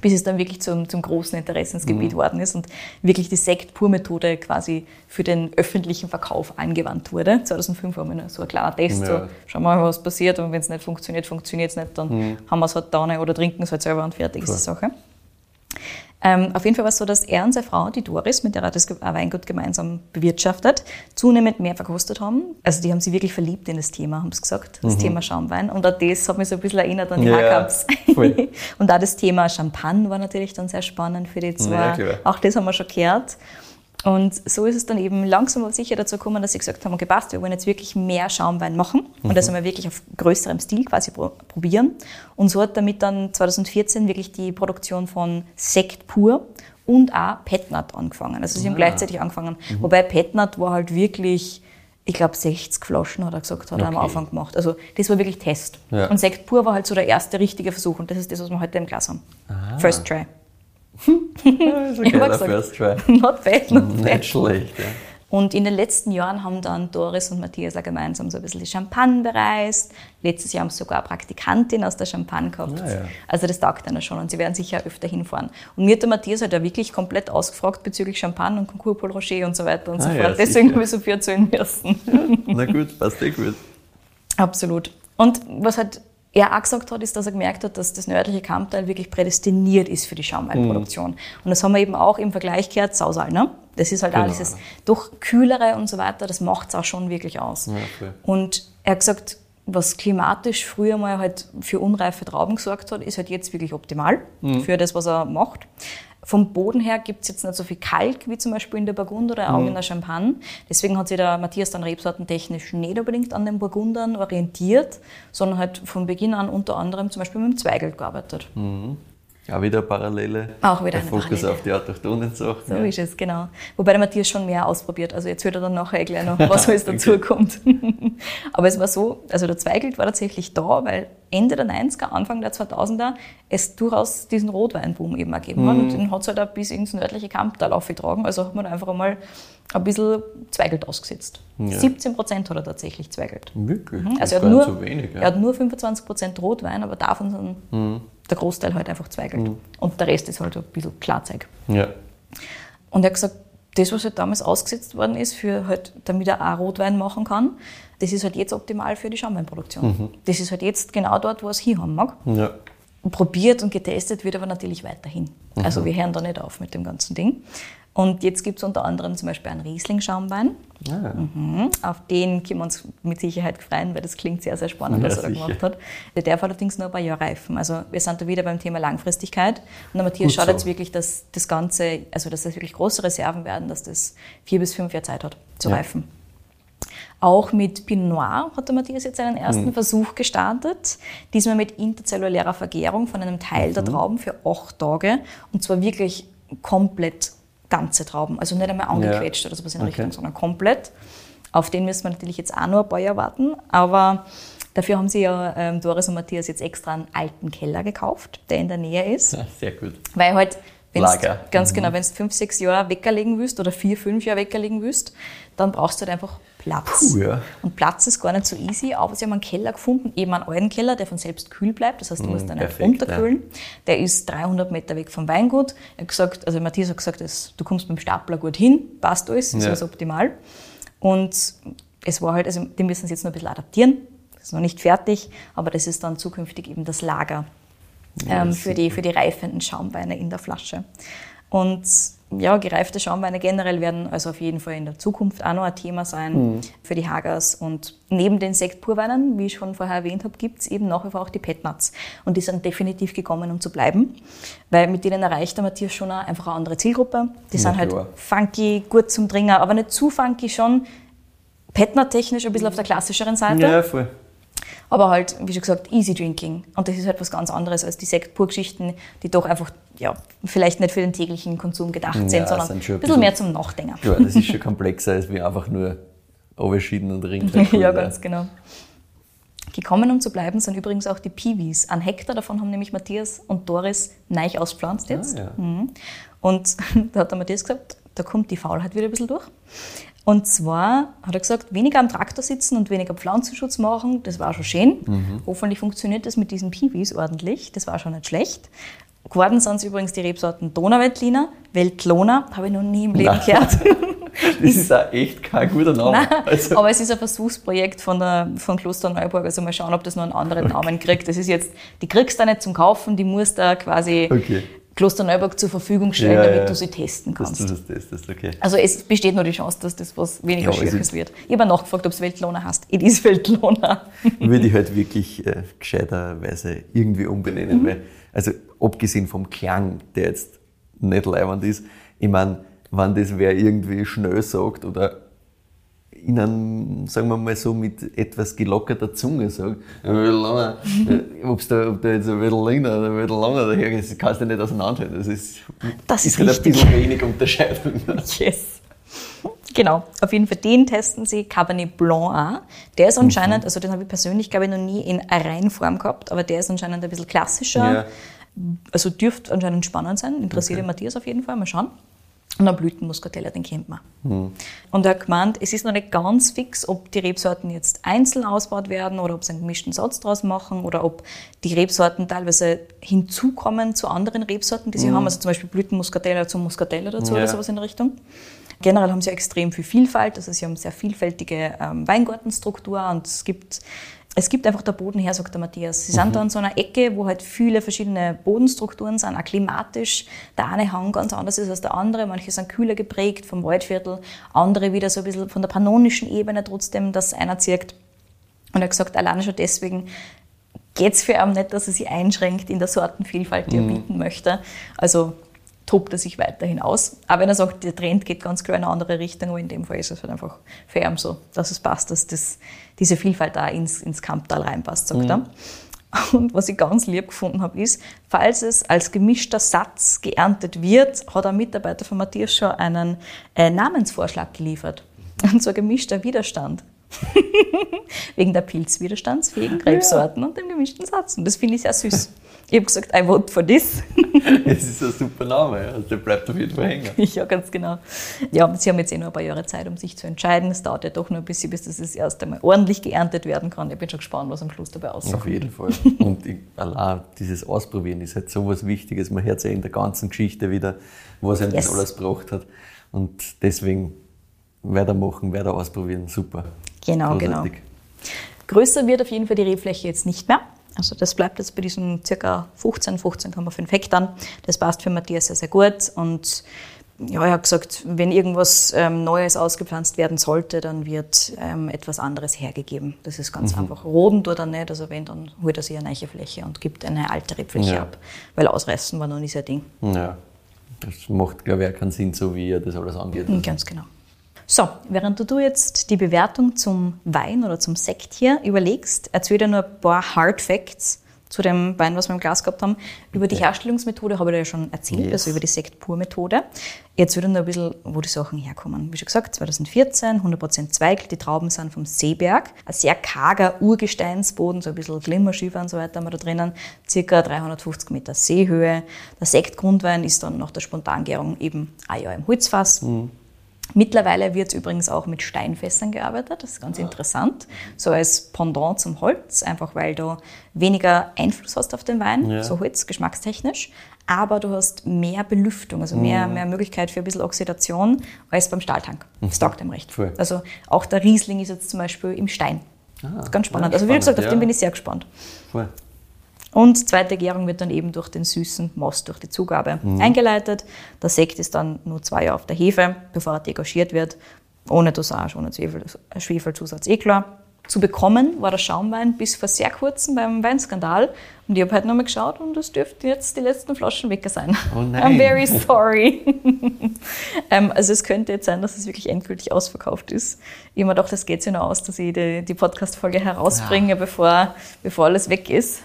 bis es dann wirklich zum, zum großen Interessensgebiet mhm. worden ist und wirklich die Sekt-Pur-Methode quasi für den öffentlichen Verkauf angewandt wurde. zweitausendfünf haben wir noch so ein kleiner Test, ja. so schauen wir mal, was passiert, und wenn es nicht funktioniert, funktioniert es nicht, dann mhm. haben wir es halt da rein oder trinken es halt selber und fertig cool. ist die Sache. Ähm, auf jeden Fall war es so, dass er und seine Frau, die Doris, mit der er das Weingut gemeinsam bewirtschaftet, zunehmend mehr verkostet haben. Also die haben sich wirklich verliebt in das Thema, haben sie gesagt, das mhm. Thema Schaumwein. Und auch das hat mich so ein bisschen erinnert an die ja, Haarkamps. Und auch das Thema Champagne war natürlich dann sehr spannend für die zwei. Ja, auch das haben wir schon gehört. Und so ist es dann eben langsam aber sicher dazu gekommen, dass sie gesagt haben, okay, passt, wir wollen jetzt wirklich mehr Schaumwein machen und mhm. das einmal wirklich auf größerem Stil quasi probieren. Und so hat damit dann zweitausendvierzehn wirklich die Produktion von Sekt pur und auch Petnat angefangen. Also sie haben ah. gleichzeitig angefangen. Mhm. Wobei Petnat war halt wirklich, ich glaube, sechzig Flaschen, hat er gesagt, hat er okay. am Anfang gemacht. Also das war wirklich Test. Ja. Und Sekt pur war halt so der erste richtige Versuch und das ist das, was wir heute im Glas haben. Ah. First try. Das ist ein geiler First Try. Not bad, not Nicht bad. schlecht, ja. Und in den letzten Jahren haben dann Doris und Matthias auch gemeinsam so ein bisschen die Champagne bereist. Letztes Jahr haben sie sogar eine Praktikantin aus der Champagne gehabt. Ja, ja. Also das taugt einer schon und sie werden sicher öfter hinfahren. Und mir hat der Matthias halt ja wirklich komplett ausgefragt bezüglich Champagne und Concours Paul Roger und so weiter und ah, so fort. Ja, Deswegen habe ich so viel erzählen müssen. Ja, na gut, passt eh gut. Absolut. Und was halt... er auch gesagt hat, ist, dass er gemerkt hat, dass das nördliche Kamptal wirklich prädestiniert ist für die Schaumweinproduktion. Mhm. Und das haben wir eben auch im Vergleich gehört, Sausal, ne? Das ist halt genau. auch dieses doch kühlere und so weiter, das macht es auch schon wirklich aus. Ja, okay. Und er hat gesagt, was klimatisch früher mal halt für unreife Trauben gesorgt hat, ist halt jetzt wirklich optimal mhm. für das, was er macht. Vom Boden her gibt es jetzt nicht so viel Kalk wie zum Beispiel in der Burgund oder auch mhm. in der Champagne. Deswegen hat sich der Matthias dann rebsortentechnisch nicht unbedingt an den Burgundern orientiert, sondern halt von Beginn an unter anderem zum Beispiel mit dem Zweigelt gearbeitet. Mhm. Auch wieder Parallele. Auch wieder eine Fokus Parallele. Fokus auf die autochthonen Sachen. So ja. ist es, genau. Wobei der Matthias schon mehr ausprobiert. Also jetzt hört er dann nachher gleich noch, was alles dazukommt. Aber es war so, also der Zweigelt war tatsächlich da, weil Ende der neunziger, Anfang der zweitausender es durchaus diesen Rotweinboom eben ergeben hat. Mhm. Und den hat es halt auch bis ins nördliche Kamptal aufgetragen. Also hat man einfach einmal ein bisschen Zweigelt ausgesetzt. Ja. siebzehn Prozent hat er tatsächlich Zweigelt. Wirklich? Mhm. Also das er, hat nur, so wenig, ja. er hat nur fünfundzwanzig Prozent Rotwein, aber davon sind mhm. der Großteil halt einfach Zweigelt. Mhm. Und der Rest ist halt ein bisschen Klarzeug. Ja. Und er hat gesagt, das, was halt damals ausgesetzt worden ist, für halt, damit er auch Rotwein machen kann, das ist halt jetzt optimal für die Schaumweinproduktion. Mhm. Das ist halt jetzt genau dort, wo er es hinhaben mag. Ja. Und probiert und getestet wird aber natürlich weiterhin. Mhm. Also wir hören da nicht auf mit dem ganzen Ding. Und jetzt gibt es unter anderem zum Beispiel einen Riesling-Schaumwein. Ah. Mhm. Auf den können wir uns mit Sicherheit freuen, weil das klingt sehr, sehr spannend, ja, was er da gemacht hat. Der darf allerdings nur ein paar Jahre reifen. Also wir sind da wieder beim Thema Langfristigkeit. Und der Matthias Gut schaut so. jetzt wirklich, dass das Ganze, also dass das wirklich große Reserven werden, dass das vier bis fünf Jahre Zeit hat zu ja. reifen. Auch mit Pinot Noir hat der Matthias jetzt seinen ersten mhm. Versuch gestartet. Diesmal mit interzellulärer Vergärung von einem Teil mhm. der Trauben für acht Tage. Und zwar wirklich komplett ganze Trauben, also nicht einmal angequetscht ja. oder sowas in okay. Richtung, sondern komplett. Auf den müssen wir natürlich jetzt auch nur ein paar Jahre warten, aber dafür haben sie ja ähm, Doris und Matthias jetzt extra einen alten Keller gekauft, der in der Nähe ist. Ja, sehr gut. Weil halt, wenn's, ganz mhm. genau, wenn du fünf, sechs Jahre weggerlegen willst oder vier, fünf Jahre weggerlegen willst, dann brauchst du halt einfach Platz. Puh, ja. Und Platz ist gar nicht so easy, aber sie haben einen Keller gefunden, eben einen alten Keller, der von selbst kühl bleibt, das heißt, du musst mm, ihn nicht runterkühlen. Ja. Der ist dreihundert Meter weg vom Weingut. Er hat gesagt, also Matthias hat gesagt, du kommst mit dem Stapler gut hin, passt alles, ist ja. alles optimal. Und es war halt, also die müssen es jetzt noch ein bisschen adaptieren, das ist noch nicht fertig, aber das ist dann zukünftig eben das Lager ja, ähm, für, die, für die reifenden Schaumweine in der Flasche. Und ja, gereifte Schaumweine generell werden also auf jeden Fall in der Zukunft auch noch ein Thema sein mhm. für die Hagers. Und neben den Sekt-Pur-Weinen, wie ich schon vorher erwähnt habe, gibt es eben nach wie vor auch die Petnats. Und die sind definitiv gekommen, um zu bleiben, weil mit denen erreicht der Matthias schon eine, einfach eine andere Zielgruppe. Die sind ja, halt klar. funky, gut zum Trinken, aber nicht zu funky schon. Petnat-technisch ein bisschen auf der klassischeren Seite. Ja, voll. Aber halt, wie schon gesagt, easy drinking. Und das ist halt was ganz anderes als die Sekt-Pur-Geschichten, die doch einfach, ja, vielleicht nicht für den täglichen Konsum gedacht ja, sind, sondern sind ein, bisschen ein bisschen mehr zum Nachdenken. Ja, das ist schon komplexer als wie einfach nur overschieden und Ring. Cool, ja, ganz ja. genau. Gekommen, um zu bleiben, sind übrigens auch die Piwis. Ein Hektar davon haben nämlich Matthias und Doris neu auspflanzt jetzt. Ah, ja. mhm. Und da hat der Matthias gesagt, da kommt die Faulheit wieder ein bisschen durch. Und zwar hat er gesagt, weniger am Traktor sitzen und weniger Pflanzenschutz machen, das war schon schön. Mhm. Hoffentlich funktioniert das mit diesen Piwis ordentlich, das war schon nicht schlecht. Geworden sind übrigens die Rebsorten Donauveltliner, Weltlona, habe ich noch nie im Leben Nein. gehört. Das ist auch echt kein guter Name. Nein, also. Aber es ist ein Versuchsprojekt von, der, von Klosterneuburg, also mal schauen, ob das noch einen anderen okay. Namen kriegt. Das ist jetzt, die kriegst du nicht zum Kaufen, die musst du quasi... Okay. Klosterneuburg zur Verfügung stellen, ja, damit ja. du sie testen kannst. Dass du das testest, okay. Also es besteht nur die Chance, dass das was weniger ja, Schwieriges wird. Ich habe nachgefragt, ob es Weltlona heißt. Es ist Weltlona. Würde ich halt wirklich äh, gescheiterweise irgendwie umbenennen, mhm. weil, also abgesehen vom Klang, der jetzt nicht leibend ist, ich meine, wenn das wer irgendwie schnell sagt oder in einem, sagen wir mal so, mit etwas gelockerter Zunge sagt, ob da, ob da jetzt ein Weltliner oder ein Weltliner daher ist, das kannst du nicht auseinanderhalten. Das ist, das ist, ist halt ein bisschen wenig Unterscheidung. Yes. Genau. Auf jeden Fall, den testen sie, Cabernet Blanc auch. Der ist anscheinend, mhm. also den habe ich persönlich, glaube ich, noch nie in Reinform gehabt, aber der ist anscheinend ein bisschen klassischer. Ja. Also dürfte anscheinend spannend sein. Interessiert okay. den Matthias auf jeden Fall. Mal schauen. Und einen Blütenmuskateller, den kennt man. Hm. Und er hat gemeint, es ist noch nicht ganz fix, ob die Rebsorten jetzt einzeln ausgebaut werden oder ob sie einen gemischten Satz draus machen oder ob die Rebsorten teilweise hinzukommen zu anderen Rebsorten, die sie hm. haben. Also zum Beispiel Blütenmuskateller zum Muskateller dazu ja. oder sowas in der Richtung. Generell haben sie extrem viel Vielfalt, also sie haben sehr vielfältige ähm, Weingartenstruktur und es gibt... Es gibt einfach der Boden her, sagt der Matthias. Sie mhm. sind da an so einer Ecke, wo halt viele verschiedene Bodenstrukturen sind, auch klimatisch. Der eine Hang ganz anders ist als der andere. Manche sind kühler geprägt vom Waldviertel, andere wieder so ein bisschen von der pannonischen Ebene trotzdem, dass einer zirkt. Und er hat gesagt, alleine schon deswegen geht es für ihn nicht, dass er sich einschränkt in der Sortenvielfalt, die mhm. er bieten möchte. Also tobt er sich weiterhin aus. Auch wenn er sagt, der Trend geht ganz klar in eine andere Richtung, aber in dem Fall ist es halt einfach für ihn so, dass es passt, dass das, diese Vielfalt da ins, ins Kamptal reinpasst, sagt mhm. er. Und was ich ganz lieb gefunden habe, ist, falls es als gemischter Satz geerntet wird, hat ein Mitarbeiter von Matthias schon einen äh, Namensvorschlag geliefert. Und zwar gemischter Widerstand. Wegen der pilzwiderstandsfähigen Krebsorten ja. und dem gemischten Satz. Und das finde ich sehr süß. Ich habe gesagt, I vote for this. Es ist ein super Name, also der bleibt auf jeden Fall hängen. Ja, ganz genau. Ja, sie haben jetzt eh nur ein paar Jahre Zeit, um sich zu entscheiden. Es dauert ja doch nur ein bisschen, bis das erst einmal ordentlich geerntet werden kann. Ich bin schon gespannt, was am Schluss dabei aussieht. Auf jeden Fall. Und ich, allein dieses Ausprobieren ist halt so was Wichtiges. Man hört es ja in der ganzen Geschichte wieder, was einem yes. das alles gebracht hat. Und deswegen weitermachen, weiter ausprobieren, super. Genau, großartig. Genau. Größer wird auf jeden Fall die Rebfläche jetzt nicht mehr. Also das bleibt jetzt bei diesen ca. fünfzehn, fünfzehn Komma fünf Hektar. Das passt für Matthias sehr, sehr gut. Und ja, er hat gesagt, wenn irgendwas ähm, Neues ausgepflanzt werden sollte, dann wird ähm, etwas anderes hergegeben. Das ist ganz mhm. einfach. Roden tut er nicht. Also wenn, dann holt er sich eine neue Fläche und gibt eine alte Rebfläche ja. ab. Weil ausreißen war noch nie sein Ding. Ja, das macht, glaube ich, auch keinen Sinn, so wie er das alles angeht. Also. Ganz genau. So, während du jetzt die Bewertung zum Wein oder zum Sekt hier überlegst, erzähl dir nur ein paar Hard Facts zu dem Wein, was wir im Glas gehabt haben. Über die Herstellungsmethode habe ich dir ja schon erzählt, yes. also über die Sekt-Pur-Methode. Jetzt würde ich nur ein bisschen, wo die Sachen herkommen. Wie schon gesagt, zwanzig vierzehn, hundert Prozent Zweigelt, die Trauben sind vom Seeberg. Ein sehr karger Urgesteinsboden, so ein bisschen Glimmerschiefer und so weiter haben wir da drinnen. Circa dreihundertfünfzig Meter Seehöhe. Der Sektgrundwein ist dann nach der Spontangärung eben ein Jahr im Holzfass. Mm. Mittlerweile wird übrigens auch mit Steinfässern gearbeitet, das ist ganz ja. interessant, so als Pendant zum Holz, einfach weil du weniger Einfluss hast auf den Wein, ja. so Holz, geschmackstechnisch, aber du hast mehr Belüftung, also mehr, mehr Möglichkeit für ein bisschen Oxidation als beim Stahltank. Das taugt einem recht. Voll. Also auch der Riesling ist jetzt zum Beispiel im Stein, ah, das ist ganz spannend. Ja, also wie spannend, gesagt, auf ja. den bin ich sehr gespannt. Voll. Und zweite Gärung wird dann eben durch den süßen Most, durch die Zugabe mhm. eingeleitet. Der Sekt ist dann nur zwei Jahre auf der Hefe, bevor er degagiert wird, ohne Dosage, ohne Schwefelzusatz, eh klar. Zu bekommen war der Schaumwein bis vor sehr kurzem beim Weinskandal. Und ich habe heute nochmal geschaut und es dürften jetzt die letzten Flaschen weg sein. Oh nein. I'm very sorry. ähm, also es könnte jetzt sein, dass es wirklich endgültig ausverkauft ist. Ich habe mir gedacht, das geht sich noch aus, dass ich die, die Podcast-Folge herausbringe, ja. bevor, bevor alles weg ist.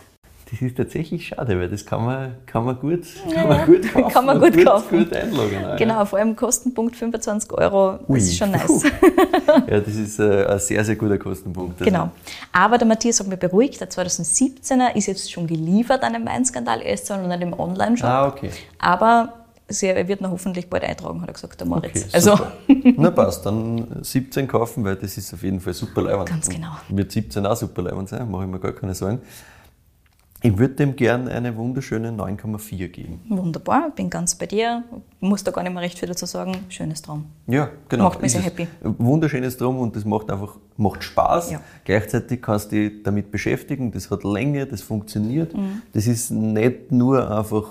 Das ist tatsächlich schade, weil das kann man, kann man, gut, kann man gut kaufen. Kann man gut, gut kaufen. Gut einloggen. Auch, genau, ja. vor allem Kostenpunkt fünfundzwanzig Euro, Ui. Das ist schon nice. Ja, das ist äh, ein sehr, sehr guter Kostenpunkt. Also. Genau. Aber der Matthias hat mich beruhigt, der zwanzig siebzehner ist jetzt schon geliefert an einem Weinskandal, er ist zwar noch nicht im Online-Shop, ah, okay. aber er wird noch hoffentlich bald eintragen, hat er gesagt, der Moritz. Okay, also. Na passt, dann siebzehn kaufen, weil das ist auf jeden Fall super leibend. Ganz genau. Wird siebzehn auch super leibend sein, mache ich mir gar keine Sorgen. Ich würde dem gerne eine wunderschöne neun Komma vier geben. Wunderbar, bin ganz bei dir. Muss da gar nicht mehr recht viel dazu sagen. Schönes Drum. Ja, genau. Macht mich sehr happy. Wunderschönes Drum und das macht einfach macht Spaß. Ja. Gleichzeitig kannst du dich damit beschäftigen. Das hat Länge, das funktioniert. Mhm. Das ist nicht nur einfach,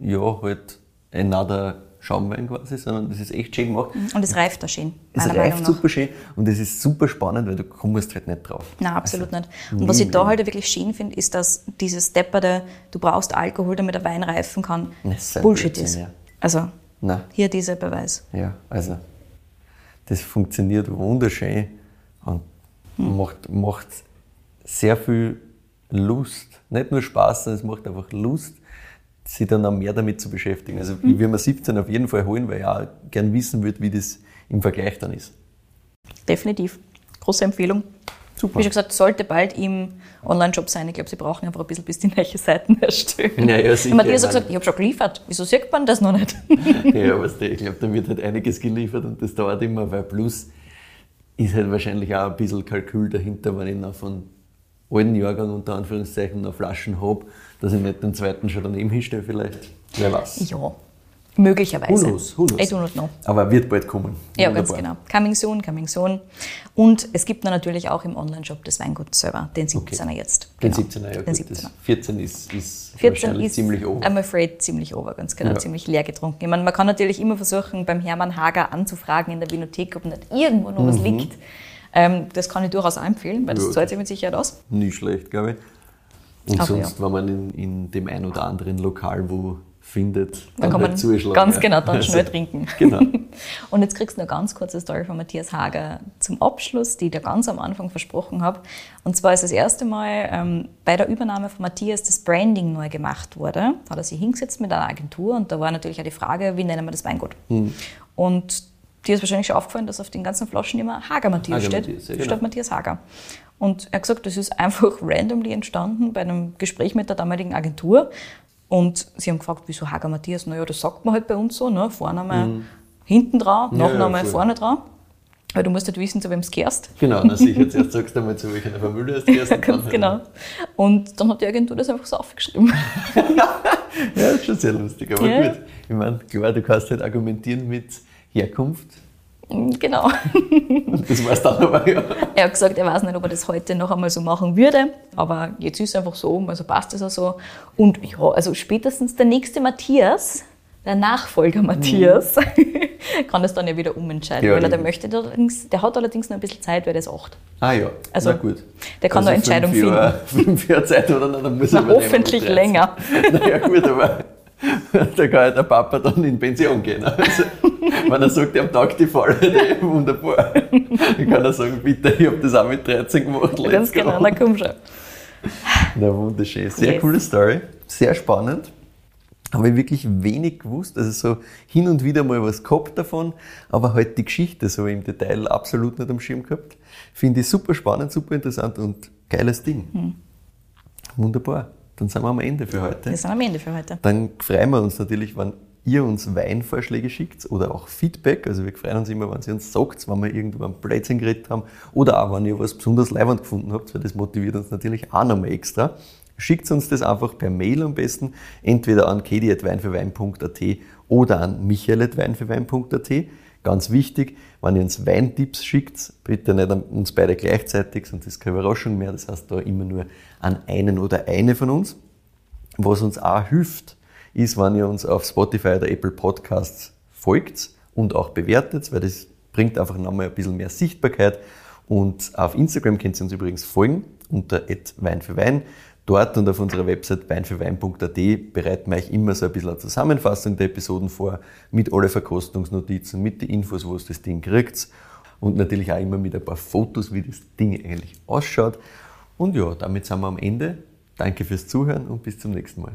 ja, halt another Schaumwein quasi, sondern das ist echt schön gemacht. Und es reift da schön. Es reift super schön und es ist super spannend, weil du kommst halt nicht drauf. Nein, absolut also, nicht. Und was ich da halt wirklich schön finde, ist, dass dieses depperte, du brauchst Alkohol, damit der Wein reifen kann, ist Bullshit Blödsinn, ist. Ja. Also, nein. Hier dieser Beweis. Ja, also, das funktioniert wunderschön und hm. macht, macht sehr viel Lust. Nicht nur Spaß, sondern es macht einfach Lust, sich dann auch mehr damit zu beschäftigen. Also ich würde mir siebzehn auf jeden Fall holen, weil ich auch gern wissen würde, wie das im Vergleich dann ist. Definitiv. Große Empfehlung. Super. Wie schon gesagt, sollte bald im Online-Shop sein. Ich glaube, sie brauchen einfach ein bisschen, bis die neue Seiten erstellen. Naja, sicher. Matthias hat gesagt, ich habe schon geliefert. Wieso sieht man das noch nicht? Ja, weißt du, ich glaube, da wird halt einiges geliefert und das dauert immer, weil plus ist halt wahrscheinlich auch ein bisschen Kalkül dahinter, wenn ich noch von alten Jahrgang unter Anführungszeichen noch Flaschen habe, dass ich nicht den zweiten schon daneben hinstelle vielleicht. Wer weiß. Ja, möglicherweise. Who knows, who knows. I do not know. Aber wird bald kommen. Ja, wunderbar. Ganz genau. Coming soon, coming soon. Und es gibt natürlich auch im Online-Shop das Weingut selber, den siebzehner okay. jetzt. Genau. Den siebzehner, ja den gut. siebzehner. vierzehn ist, ist vierzehn wahrscheinlich ist, ziemlich over. I'm afraid, ziemlich over, ganz genau, ja. ziemlich leer getrunken. Ich meine, man kann natürlich immer versuchen, beim Hermann Hager anzufragen in der Winothek, ob nicht irgendwo noch mhm. was liegt. Ähm, das kann ich durchaus empfehlen, weil das ja. zahlt sich mit Sicherheit aus. Nicht schlecht, glaube ich. Und aber sonst ja. war man in, in dem ein oder anderen Lokal, wo findet, dann, dann kann halt man zuschlagen. Ganz ja. genau, dann also, schnell trinken. Genau. Und jetzt kriegst du eine ganz kurze Story von Matthias Hager zum Abschluss, die ich dir ganz am Anfang versprochen habe. Und zwar ist das erste Mal ähm, bei der Übernahme von Matthias das Branding neu gemacht wurde. Da hat er sich hingesetzt mit einer Agentur und da war natürlich auch die Frage, wie nennen wir das Weingut? Hm. Und dir ist wahrscheinlich schon aufgefallen, dass auf den ganzen Flaschen immer Hager Matthias Hager steht, Matthias, ja, genau. statt Matthias Hager. Und er hat gesagt, das ist einfach randomly entstanden bei einem Gespräch mit der damaligen Agentur. Und sie haben gefragt, wieso Hager Matthias? Naja, das sagt man halt bei uns so, ne? Vorname mhm. hinten drauf, Nachname ja, ja, vorne drauf. Weil du musst halt wissen, zu wem es gehörst. Genau, na sicher, zuerst sagst du einmal, zu welcher Familie es gehörst. Ganz genau. Und dann hat die Agentur das einfach so aufgeschrieben. Ja, ist schon sehr lustig, aber ja. gut. Ich meine, klar, du kannst halt argumentieren mit Herkunft. Genau. Das war es dann aber, ja. Er hat gesagt, er weiß nicht, ob er das heute noch einmal so machen würde, aber jetzt ist es einfach so, also passt es auch so. Und ja, also spätestens der nächste Matthias, der Nachfolger Matthias, mhm. kann das dann ja wieder umentscheiden, ja, weil er der möchte. Allerdings, der hat allerdings noch ein bisschen Zeit, weil der ist acht. Ah ja, also, na gut. Der kann also noch Entscheidung fünf Jahre, finden. Fünf Jahre Zeit oder dann, dann muss er hoffentlich länger. Na ja, gut, aber... Da kann ja der Papa dann in Pension gehen. Also, wenn er sagt, am Tag die Falle, wunderbar. Dann kann er sagen, bitte, ich habe das auch mit dreizehn gemacht. Ganz genau, na komm schon. Na wunderschön, sehr yes. coole Story, sehr spannend. Habe ich wirklich wenig gewusst, also so hin und wieder mal was gehabt davon, aber halt die Geschichte so im Detail absolut nicht am Schirm gehabt. Finde ich super spannend, super interessant und geiles Ding. Hm. Wunderbar. Dann sind wir am Ende für heute. Wir sind am Ende für heute. Dann freuen wir uns natürlich, wenn ihr uns Weinvorschläge schickt oder auch Feedback. Also wir freuen uns immer, wenn ihr uns sagt, wenn wir irgendwo einen Blödsinn geredet haben oder auch, wenn ihr was besonders leibend gefunden habt, weil das motiviert uns natürlich auch nochmal extra. Schickt uns das einfach per Mail am besten, entweder an kedi at weinfürwein punkt at oder an michael at weinfürwein punkt at. Ganz wichtig, wenn ihr uns Weintipps schickt, bitte nicht an uns beide gleichzeitig, sonst ist keine Überraschung mehr. Das heißt, da immer nur an einen oder eine von uns. Was uns auch hilft, ist, wenn ihr uns auf Spotify oder Apple Podcasts folgt und auch bewertet, weil das bringt einfach nochmal ein bisschen mehr Sichtbarkeit. Und auf Instagram könnt ihr uns übrigens folgen unter at weinfürwein. Dort und auf unserer Website weinfürwein punkt at bereiten wir euch immer so ein bisschen eine Zusammenfassung der Episoden vor, mit allen Verkostungsnotizen, mit den Infos, wo ihr das Ding kriegt und natürlich auch immer mit ein paar Fotos, wie das Ding eigentlich ausschaut. Und ja, damit sind wir am Ende. Danke fürs Zuhören und bis zum nächsten Mal.